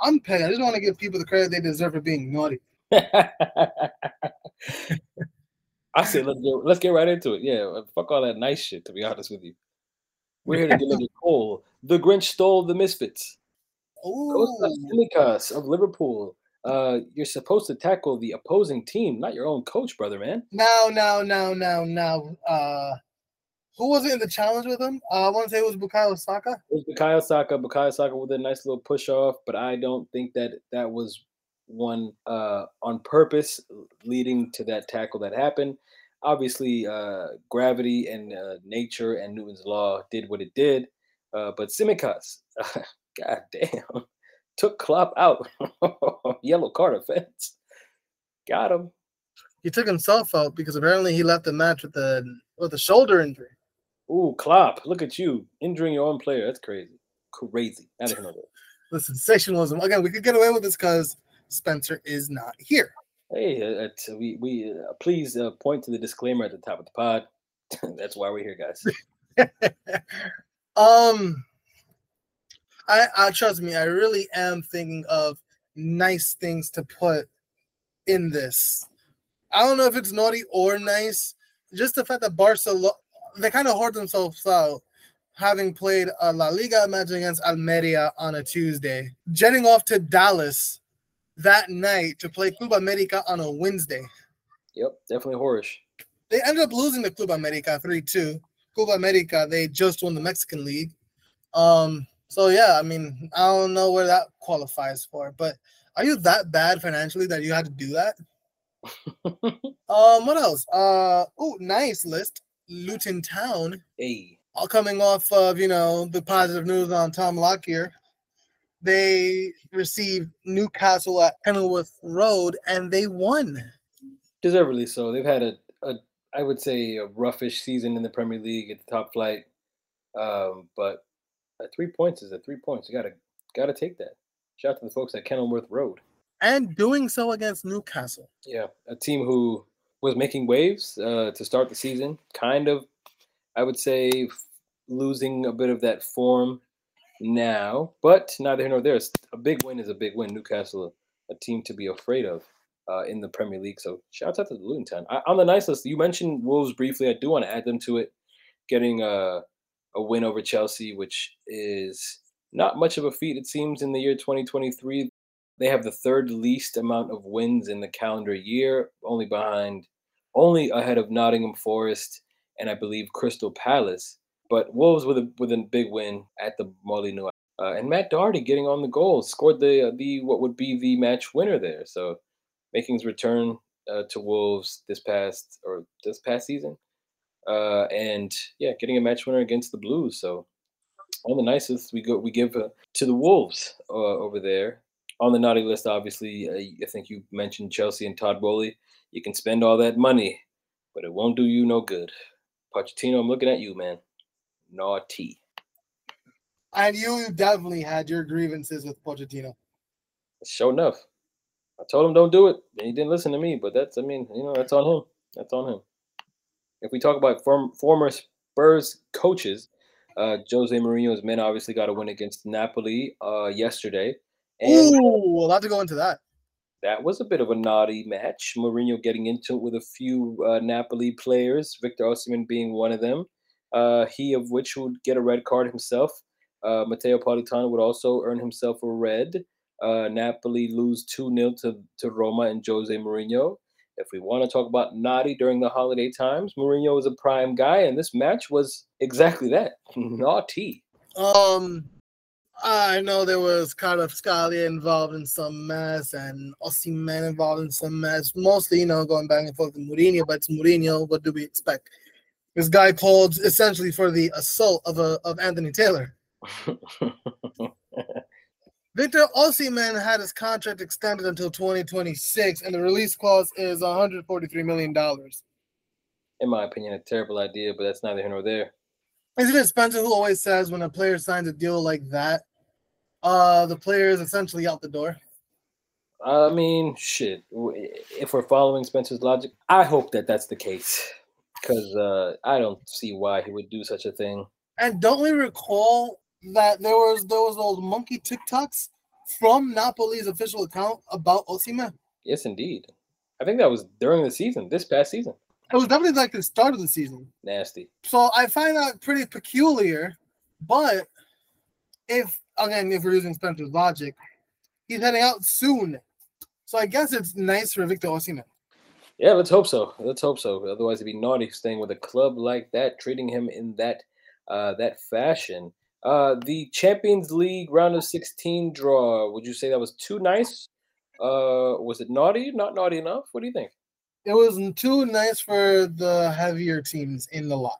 I'm petty. I just want to give people the credit they deserve for being naughty. I said, let's get right into it. Yeah, fuck all that nice shit, to be honest with you. We're here to deliver coal. The Grinch stole the Misfits. Costa of Liverpool. You're supposed to tackle the opposing team, not your own coach, brother, man. No. Who was it in the challenge with him? I want to say it was Bukayo Saka. It was Bukayo Saka. Bukayo Saka with a nice little push off, but I don't think that was one on purpose leading to that tackle that happened. Obviously, gravity and nature and Newton's law did what it did, but Tsimikas, god damn, took Klopp out. Yellow card offense. Got him. He took himself out because apparently he left the match with a shoulder injury. Ooh, Klopp, look at you. Injuring your own player. That's crazy. Crazy. I don't know that. The sensationalism. Again, we could get away with this because Spencer is not here. Hey, we please point to the disclaimer at the top of the pod. That's why we're here, guys. I trust me, I really am thinking of nice things to put in this. I don't know if it's naughty or nice. Just the fact that Barcelona, they kind of hoard themselves out, having played a La Liga match against Almeria on a Tuesday, jetting off to Dallas that night to play Club America on a Wednesday. Yep, definitely horish. They ended up losing to Club America 3-2. Club America, they just won the Mexican League. So, yeah, I mean, I don't know where that qualifies for, but are you that bad financially that you had to do that? What else? Nice list. Luton Town. Hey. All coming off of, the positive news on Tom Lockyer. They received Newcastle at Kenilworth Road, and they won. Deservedly so. They've had a roughish season in the Premier League at the top flight. But 3 points is 3 points. You gotta take that. Shout out to the folks at Kenilworth Road. And doing so against Newcastle. Yeah, a team who was making waves to start the season. Kind of, I would say, losing a bit of that form now. But neither here nor there. A big win is a big win. Newcastle, a team to be afraid of in the Premier League. So shout out to Luton Town. On the nice list, you mentioned Wolves briefly. I do want to add them to it. Getting a win over Chelsea, which is not much of a feat, it seems, in the year 2023. They have the third least amount of wins in the calendar year, only ahead of Nottingham Forest and I believe Crystal Palace. But Wolves with a big win at the Molineux, and Matt Doherty getting on the goal, scored the what would be the match winner there. So making his return to Wolves this past season, and yeah, getting a match winner against the Blues. So all the nicest we give to the Wolves over there. On the naughty list, obviously, I think you mentioned Chelsea and Todd Boehly. You can spend all that money, but it won't do you no good. Pochettino, I'm looking at you, man. Naughty. I knew you definitely had your grievances with Pochettino. Sure enough. I told him don't do it, and he didn't listen to me, but that's on him. That's on him. If we talk about former Spurs coaches, Jose Mourinho's men obviously got a win against Napoli yesterday. And ooh, allowed to go into that. That was a bit of a naughty match. Mourinho getting into it with a few Napoli players, Victor Osimhen being one of them, he of which would get a red card himself. Matteo Politano would also earn himself a red. Napoli lose 2-0 to Roma and Jose Mourinho. If we want to talk about naughty during the holiday times, Mourinho is a prime guy, and this match was exactly that. Naughty. I know there was Kvaratskhelia involved in some mess and Osimhen involved in some mess. Mostly, going back and forth with Mourinho, but it's Mourinho. What do we expect? This guy called essentially for the assault of Anthony Taylor. Victor Osimhen had his contract extended until 2026, and the release clause is $143 million. In my opinion, a terrible idea, but that's neither here nor there. Isn't it Spencer who always says when a player signs a deal like that, the player is essentially out the door? I mean, shit. If we're following Spencer's logic, I hope that's the case, because I don't see why he would do such a thing. And don't we recall that there was those old monkey TikToks from Napoli's official account about Osimhen? Yes, indeed. I think that was during the season, this past season. It was definitely like the start of the season. Nasty. So I find that pretty peculiar, but if we're using Spencer's logic, he's heading out soon. So I guess it's nice for Victor Osimhen. Yeah, let's hope so. Let's hope so. Otherwise, it'd be naughty staying with a club like that, treating him in that fashion. The Champions League round of 16 draw, would you say that was too nice? Was it naughty? Not naughty enough? What do you think? It was too nice for the heavier teams in the lot.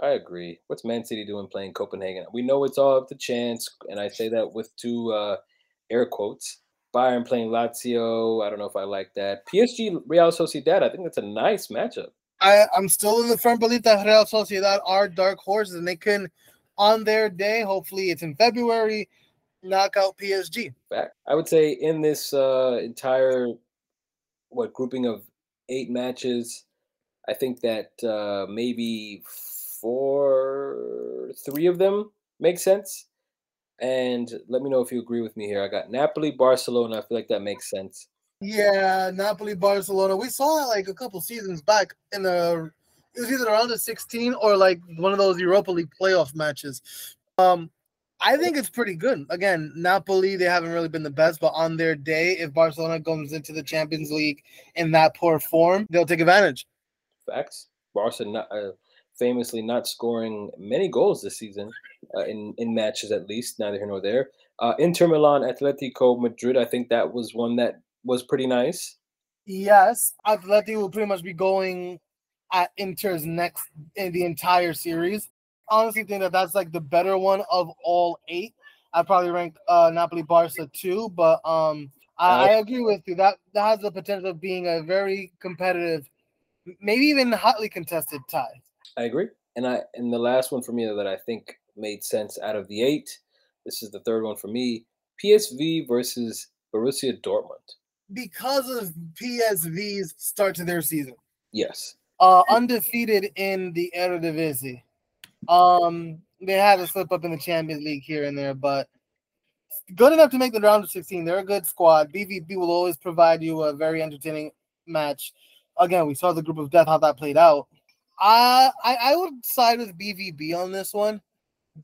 I agree. What's Man City doing playing Copenhagen? We know it's all up to chance, and I say that with two air quotes. Bayern playing Lazio. I don't know if I like that. PSG, Real Sociedad. I think that's a nice matchup. I'm still in the firm belief that Real Sociedad are dark horses, and they can, on their day, hopefully it's in February, knock out PSG. Back. I would say in this entire grouping of 8 matches, I think that maybe 3 of them make sense. And let me know if you agree with me here. I got Napoli, Barcelona. I feel like that makes sense. Yeah, Napoli, Barcelona. We saw that like a couple seasons back in the – it was either around the 16 or like one of those Europa League playoff matches. I think it's pretty good. Again, Napoli, they haven't really been the best, but on their day, if Barcelona comes into the Champions League in that poor form, they'll take advantage. Facts. Barcelona famously not scoring many goals this season, in matches at least, neither here nor there. Inter Milan, Atletico Madrid, I think that was one that was pretty nice. Yes, Atleti will pretty much be going at Inter's next in the entire series. Honestly think that that's like the better one of all 8. I probably ranked Napoli Barca 2, but I agree with you. That has the potential of being a very competitive, maybe even hotly contested tie. I agree. And the last one for me that I think made sense out of the 8, this is the third one for me, PSV versus Borussia Dortmund. Because of PSV's start to their season. Yes. Undefeated in the Eredivisie. They had a slip up in the Champions League here and there, but good enough to make the round of 16. They're a good squad. BVB will always provide you a very entertaining match. Again, we saw the group of death, how that played out. I would side with BVB on this one,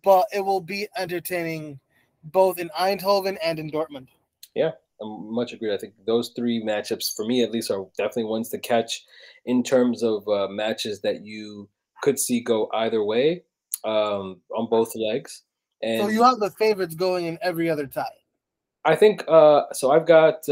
but it will be entertaining both in Eindhoven and in Dortmund. Yeah, I'm much agreed. I think those 3 matchups, for me at least, are definitely ones to catch in terms of matches that you could see go either way on both legs. And so you have the favorites going in every other tie. I think so. I've got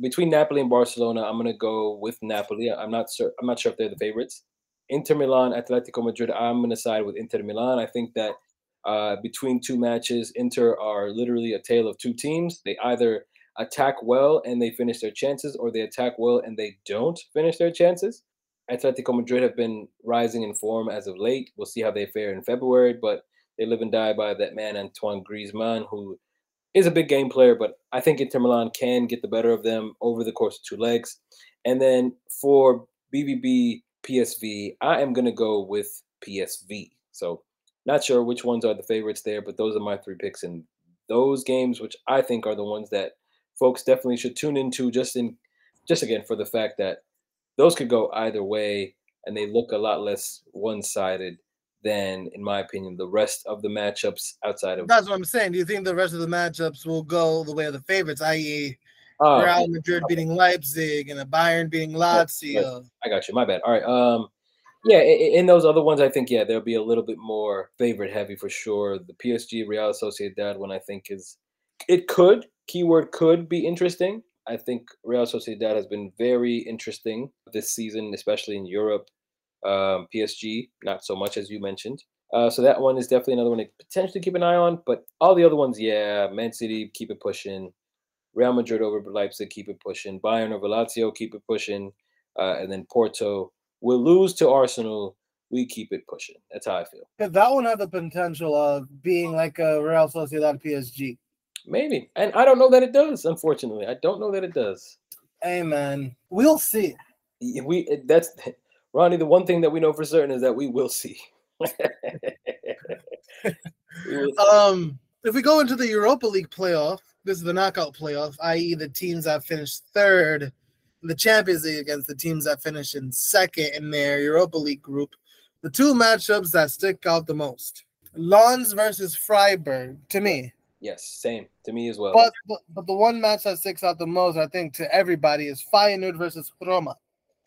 between Napoli and Barcelona. I'm gonna go with Napoli. I'm not sure if they're the favorites. Inter Milan, Atletico Madrid. I'm gonna side with Inter Milan. I think that between 2 matches, Inter are literally a tale of 2 teams. They either attack well and they finish their chances, or they attack well and they don't finish their chances. Atletico Madrid have been rising in form as of late. We'll see how they fare in February, but they live and die by that man Antoine Griezmann, who is a big game player, but I think Inter Milan can get the better of them over the course of 2 legs. And then for BVB, PSV, I am going to go with PSV. So not sure which ones are the favorites there, but those are my 3 picks in those games, which I think are the ones that folks definitely should tune into just again for the fact that those could go either way, and they look a lot less one-sided than, in my opinion, the rest of the matchups outside of... That's what I'm saying. Do you think the rest of the matchups will go the way of the favorites, i.e. Real Madrid beating Leipzig and a Bayern beating Lazio? I got you. My bad. All right. Yeah, in those other ones, I think, yeah, there'll be a little bit more favorite-heavy for sure. The PSG Real Sociedad one, I think, is... It could, keyword could, be interesting. I think Real Sociedad has been very interesting this season, especially in Europe. PSG, not so much as you mentioned. So that one is definitely another one to potentially keep an eye on. But all the other ones, yeah, Man City, keep it pushing. Real Madrid over Leipzig, keep it pushing. Bayern over Lazio, keep it pushing. And then Porto will lose to Arsenal. We keep it pushing. That's how I feel. Yeah, that one had the potential of being like a Real Sociedad PSG. Maybe. And I don't know that it does, unfortunately. I don't know that it does. Hey, man. We'll see. That's Ronnie, the one thing that we know for certain is that we will see. If we go into the Europa League playoff, this is the knockout playoff, i.e. the teams that finished 3rd the Champions League against the teams that finish in second in their Europa League group, the two matchups that stick out the most. Lens versus Freiburg, to me. Yes, same. To me as well. But the one match that sticks out the most, I think, to everybody is Feyenoord versus Roma.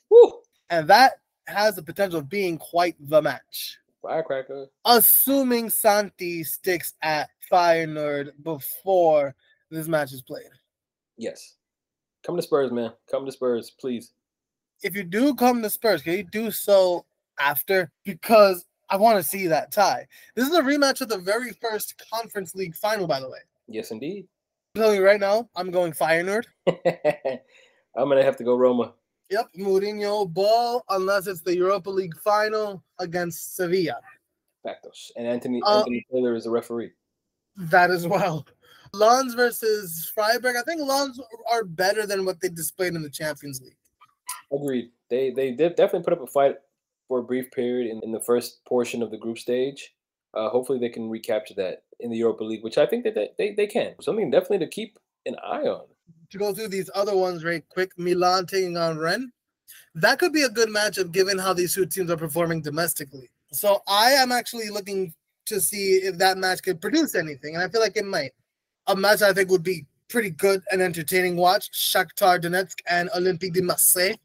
Woo! And that has the potential of being quite the match. Firecracker. Assuming Santi sticks at Feyenoord before this match is played. Yes. Come to Spurs, man. Come to Spurs, please. If you do come to Spurs, can you do so after? Because I want to see that tie. This is a rematch of the very first Conference League final, by the way. Yes, indeed. I'm telling you right now, I'm going Feyenoord. I'm going to have to go Roma. Yep, Mourinho ball, unless it's the Europa League final against Sevilla. Factos. And Anthony Taylor is a referee. That as well. Lens versus Freiburg. I think Lens are better than what they displayed in the Champions League. Agreed. They did definitely put up a fight for a brief period in the first portion of the group stage. Hopefully they can recapture that in the Europa League, which I think that they can. Something definitely to keep an eye on. To go through these other ones right quick, Milan taking on Rennes. That could be a good matchup given how these two teams are performing domestically. So I am actually looking to see if that match could produce anything, and I feel like it might. A match I think would be pretty good and entertaining watch, Shakhtar Donetsk and Olympique de Marseille.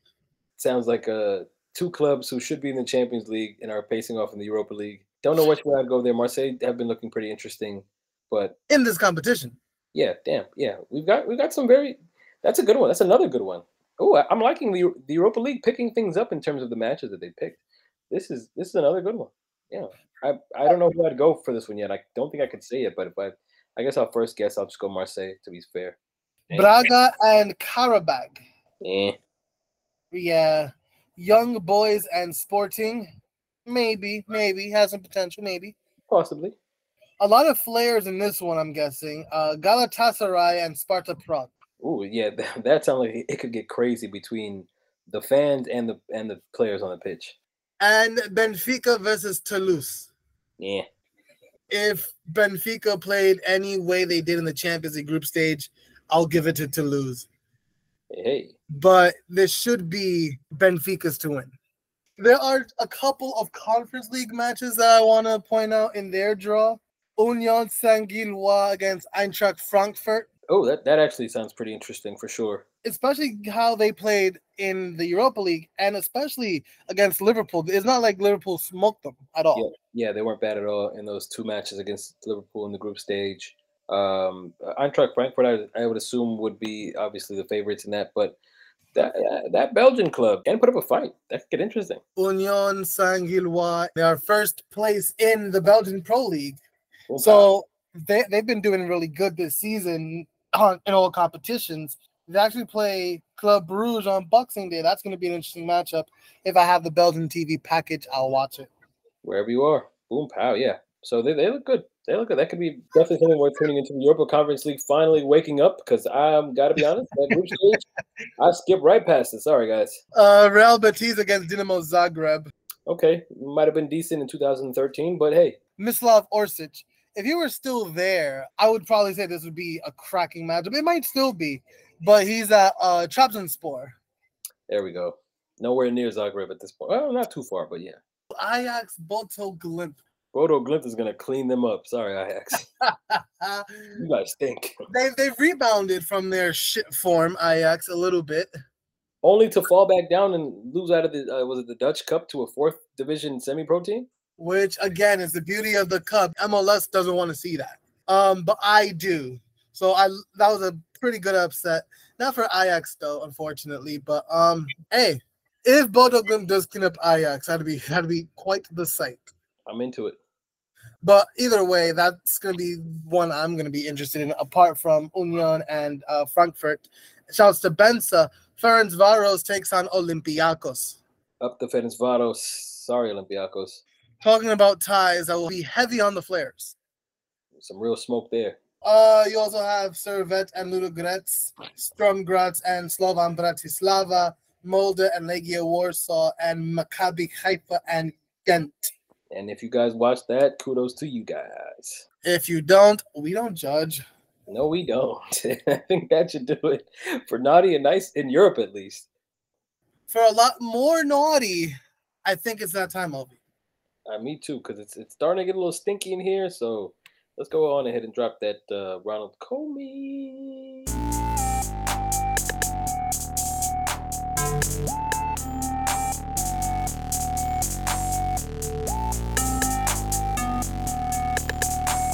Sounds like two clubs who should be in the Champions League and are pacing off in the Europa League. Don't know which way I'd go there. Marseille have been looking pretty interesting, but in this competition. Yeah, damn. Yeah, we've got some very. That's a good one. That's another good one. Oh, I'm liking the Europa League picking things up in terms of the matches that they picked. This is another good one. Yeah, I don't know who I'd go for this one yet. I don't think I could say it, but if I guess I'll first guess. I'll just go Marseille to be fair. Braga and Karabakh. Yeah, Young Boys and Sporting. Maybe has some potential. Maybe possibly. A lot of flares in this one, I'm guessing. Galatasaray and Sparta Prague. Ooh, yeah, that sounds like it could get crazy between the fans and the players on the pitch. And Benfica versus Toulouse. Yeah. If Benfica played any way they did in the Champions League group stage, I'll give it to Toulouse. Hey. But this should be Benfica's to win. There are a couple of Conference League matches that I want to point out in their draw. Union Saint-Gilloise against Eintracht Frankfurt. Oh, that actually sounds pretty interesting for sure. Especially how they played in the Europa League and especially against Liverpool. It's not like Liverpool smoked them at all. Yeah, they weren't bad at all in those two matches against Liverpool in the group stage. Eintracht Frankfurt, I would assume, would be obviously the favorites in that, but that Belgian club can put up a fight. That could get interesting. Union Saint-Gilloise, they are first place in the Belgian Pro League. So they've been doing really good this season in all competitions. They actually play Club Brugge on Boxing Day. That's going to be an interesting matchup. If I have the Belgian TV package, I'll watch it. Wherever you are. Boom, pow, yeah. So they look good. They look good. That could be definitely something worth tuning into the Europa Conference League finally waking up because I've got to be honest, that group stage, I skipped right past it. Sorry, guys. Real Betis against Dinamo Zagreb. Okay, might have been decent in 2013, but hey. Mislav Orsic. If you were still there, I would probably say this would be a cracking matchup. It might still be, but he's at Trabzonspor. There we go. Nowhere near Zagreb at this point. Well, not too far, but yeah. Ajax Bodo Glimt. Bodo Glimt is going to clean them up. Sorry, Ajax. You guys stink. They've rebounded from their shit form, Ajax, a little bit. Only to fall back down and lose out of the, was it the Dutch Cup to a fourth division semi-pro team? Which, again, is the beauty of the cup. MLS doesn't want to see that. But I do. So that was a pretty good upset. Not for Ajax, though, unfortunately. But, hey, if Bodo Glimt does clean up Ajax, that'd be quite the sight. I'm into it. But either way, that's going to be one I'm going to be interested in, apart from Union and Frankfurt. Shouts to Benza. Ferencvaros takes on Olympiacos. Up to Ferencvaros. Sorry, Olympiacos. Talking about ties, I will be heavy on the flares. Some real smoke there. You also have Servette and Ludogorets, Sturm Graz and Slovan Bratislava, Molde and Legia Warsaw, and Maccabi Haifa and Ghent. And if you guys watch that, kudos to you guys. If you don't, we don't judge. No, we don't. I think that should do it for naughty and nice in Europe, at least. for a lot more naughty, I think it's that time, LV. Me too, because it's starting to get a little stinky in here. So let's go on ahead and drop that Ronald Comey.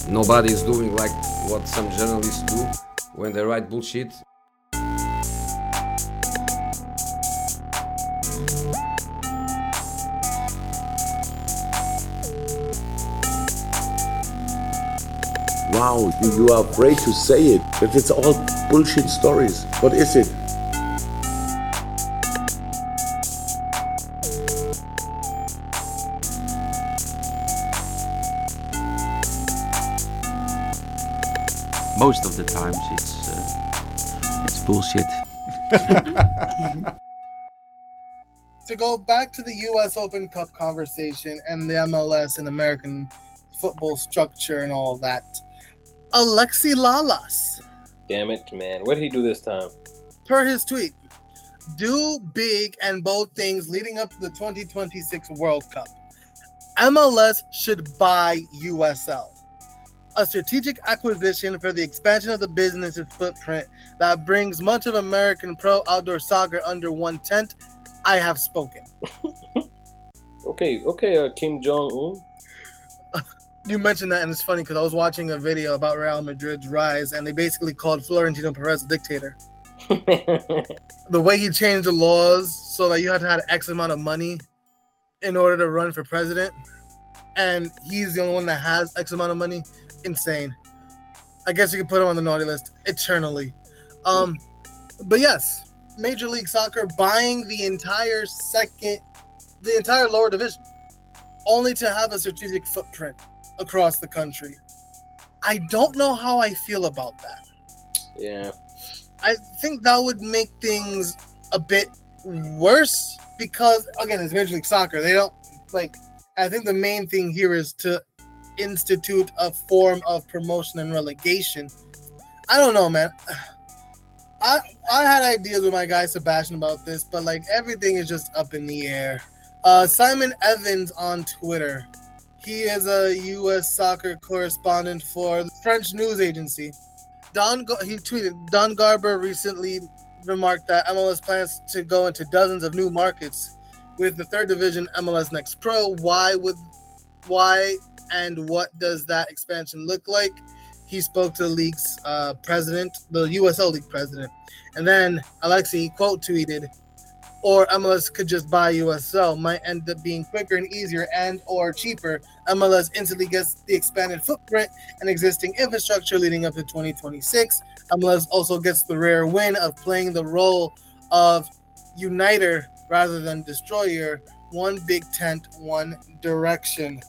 Nobody's doing like what some journalists do when they write bullshit. Wow, you are afraid to say it, but it's all bullshit stories. What is it? Most of the times it's bullshit. To go back to the U.S. Open Cup conversation and the MLS and American football structure and all that, Alexi Lalas. Damn it, man. What did he do this time? Per his tweet, do big and bold things leading up to the 2026 World Cup. MLS should buy USL. A strategic acquisition for the expansion of the business's footprint that brings much of American pro outdoor soccer under one tent. I have spoken. Okay, Kim Jong-un. You mentioned that, and it's funny because I was watching a video about Real Madrid's rise, and they basically called Florentino Perez a dictator. The way he changed the laws so that you had to have X amount of money in order to run for president, and he's the only one that has X amount of money. Insane. I guess you could put him on the naughty list eternally. But yes, Major League Soccer buying the entire lower division, only to have a strategic footprint across the country. I don't know how I feel about that. Yeah. I think that would make things a bit worse because, again, it's Major League Soccer. They don't, like, I think the main thing here is to institute a form of promotion and relegation. I don't know, man. I had ideas with my guy Sebastian about this, but like everything is just up in the air. Simon Evans on Twitter, he is a U.S. soccer correspondent for the French news agency. He tweeted, Don Garber recently remarked that MLS plans to go into dozens of new markets with the third division MLS Next Pro. Why and what does that expansion look like? He spoke to the league's president, the USL League president. And then Alexi quote tweeted, or MLS could just buy USL, might end up being quicker and easier and or cheaper. MLS instantly gets the expanded footprint and existing infrastructure leading up to 2026. MLS also gets the rare win of playing the role of uniter rather than destroyer. One big tent, one direction.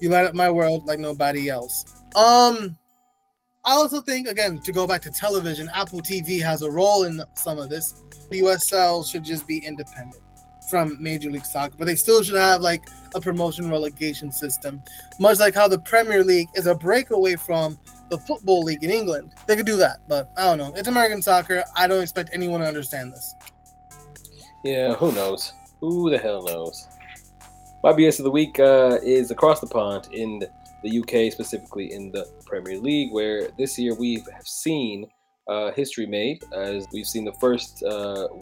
You light up my world like nobody else. I also think, again, to go back to television, Apple TV has a role in some of this. The USL should just be independent from Major League Soccer, but they still should have like a promotion relegation system, much like how the Premier League is a breakaway from the Football League in England. They could do that, but I don't know. It's American soccer. I don't expect anyone to understand this. Yeah, who knows? Who the hell knows? My BS of the week is across the pond in the UK, specifically in the Premier League, where this year we have seen history made as we've seen the first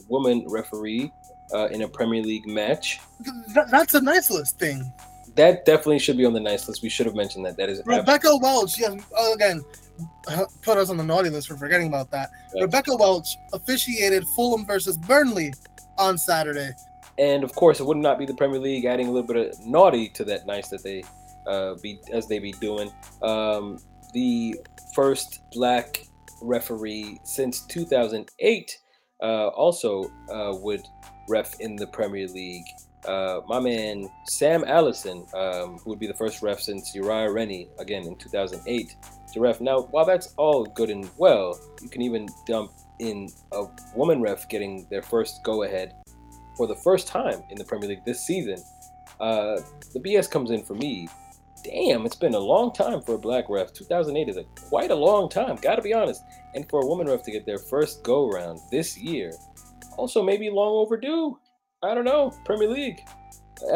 woman referee in a Premier League match. That's a nice list thing. That definitely should be on the nice list. We should have mentioned that. That is Rebecca Welch. Yes, again, put us on the naughty list for forgetting about that. Right. Rebecca Welch officiated Fulham versus Burnley on Saturday. And of course, it would not be the Premier League adding a little bit of naughty to that nice that they be doing. The first black referee since 2008 also would ref in the Premier League. My man Sam Allison, who would be the first ref since Uriah Rennie, again in 2008, to ref. Now, while that's all good and well, you can even dump in a woman ref getting their first go-ahead for the first time in the Premier League this season. The BS comes in for me. Damn, it's been a long time for a black ref. 2008 is quite a long time, gotta be honest. And for a woman ref to get their first go-round this year, also maybe long overdue. I don't know, Premier League,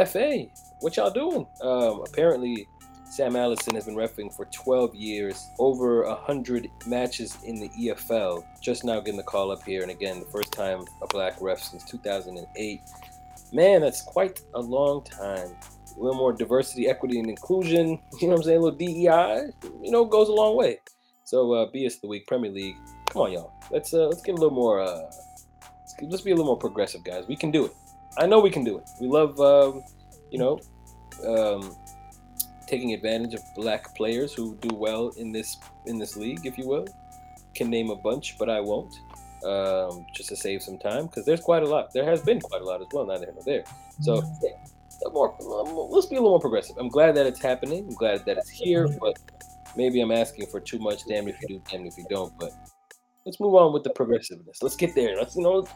FA, what y'all doing? Apparently, Sam Allison has been refereeing for 12 years, over 100 matches in the EFL. Just now getting the call up here, and again, the first time a black ref since 2008. Man, that's quite a long time. A little more diversity, equity, and inclusion, you know what I'm saying, a little DEI, you know, goes a long way. So, BS of the Week, Premier League, come on, y'all. Let's get a little more, let's be a little more progressive, guys. We can do it. I know we can do it. We love, taking advantage of black players who do well in this league, if you will. Can name a bunch, but I won't, just to save some time, because there's quite a lot. There has been quite a lot as well, neither here nor there. So, yeah, let's be a little more progressive. I'm glad that it's happening. I'm glad that it's here, but maybe I'm asking for too much. Damn if you do, damn if you don't. But let's move on with the progressiveness. Let's get there. Let's come on.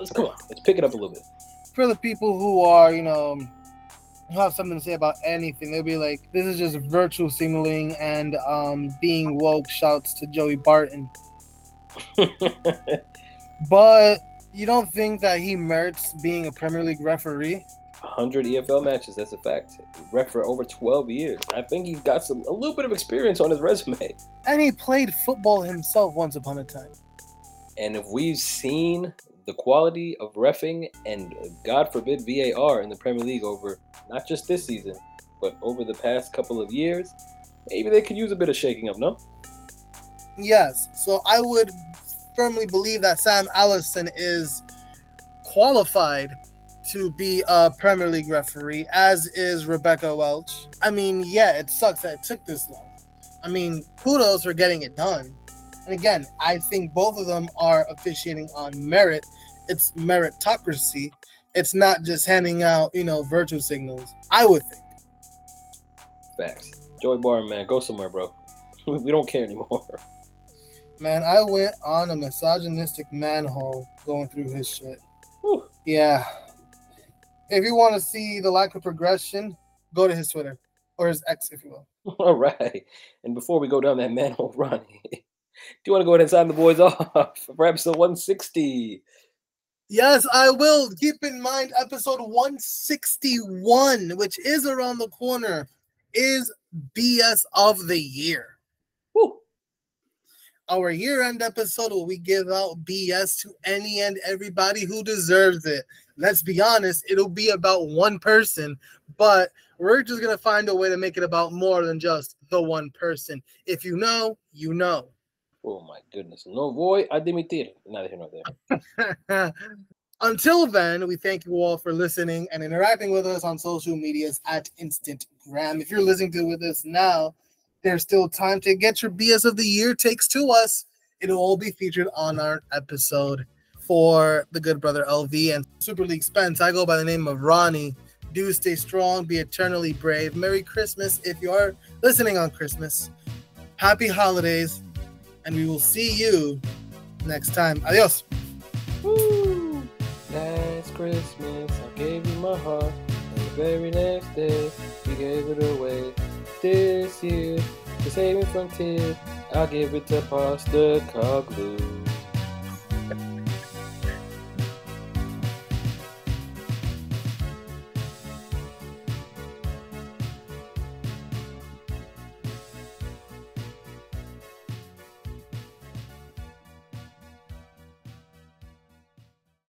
Let's pick it up a little bit. For the people who are, have something to say about anything, they'll be like, this is just virtue signaling and being woke, shouts to Joey Barton. But you don't think that he merits being a Premier League referee? 100 EFL matches, that's a fact. Ref for over 12 years. I think he's got a little bit of experience on his resume. And he played football himself once upon a time. And if we've seen the quality of refing and, God forbid, VAR in the Premier League over not just this season, but over the past couple of years, maybe they could use a bit of shaking up, no? Yes. So I would firmly believe that Sam Allison is qualified to be a Premier League referee, as is Rebecca Welch. I mean, yeah, it sucks that it took this long. I mean, kudos for getting it done. And again, I think both of them are officiating on merit. It's meritocracy. It's not just handing out, virtue signals, I would think. Facts. Joey Barton, man, go somewhere, bro. We don't care anymore. Man, I went on a misogynistic manhole going through his shit. Whew. Yeah. If you want to see the lack of progression, go to his Twitter, or his ex, if you will. All right. And before we go down that manhole, Ronnie, do you want to go ahead and sign the boys off for episode 160? Yes, I will. Keep in mind, episode 161, which is around the corner, is BS of the Year. Woo. Our year-end episode where we give out BS to any and everybody who deserves it. Let's be honest, it'll be about one person, but we're just going to find a way to make it about more than just the one person. If you know, you know. Oh, my goodness. No voy a dimitir. Neither here nor there. Until then, we thank you all for listening and interacting with us on social medias at Instagram. If you're listening to with us now, there's still time to get your BS of the Year takes to us. It'll all be featured on our episode. For the good brother LV and Super League Spence, I go by the name of Ronnie. Do stay strong, be eternally brave. Merry Christmas if you are listening on Christmas. Happy holidays, and we will see you next time. Adios. Woo. Last Christmas, I gave you my heart, and the very next day, you gave it away. This year, to save me from tears, I'll give it to Pastor Coglu.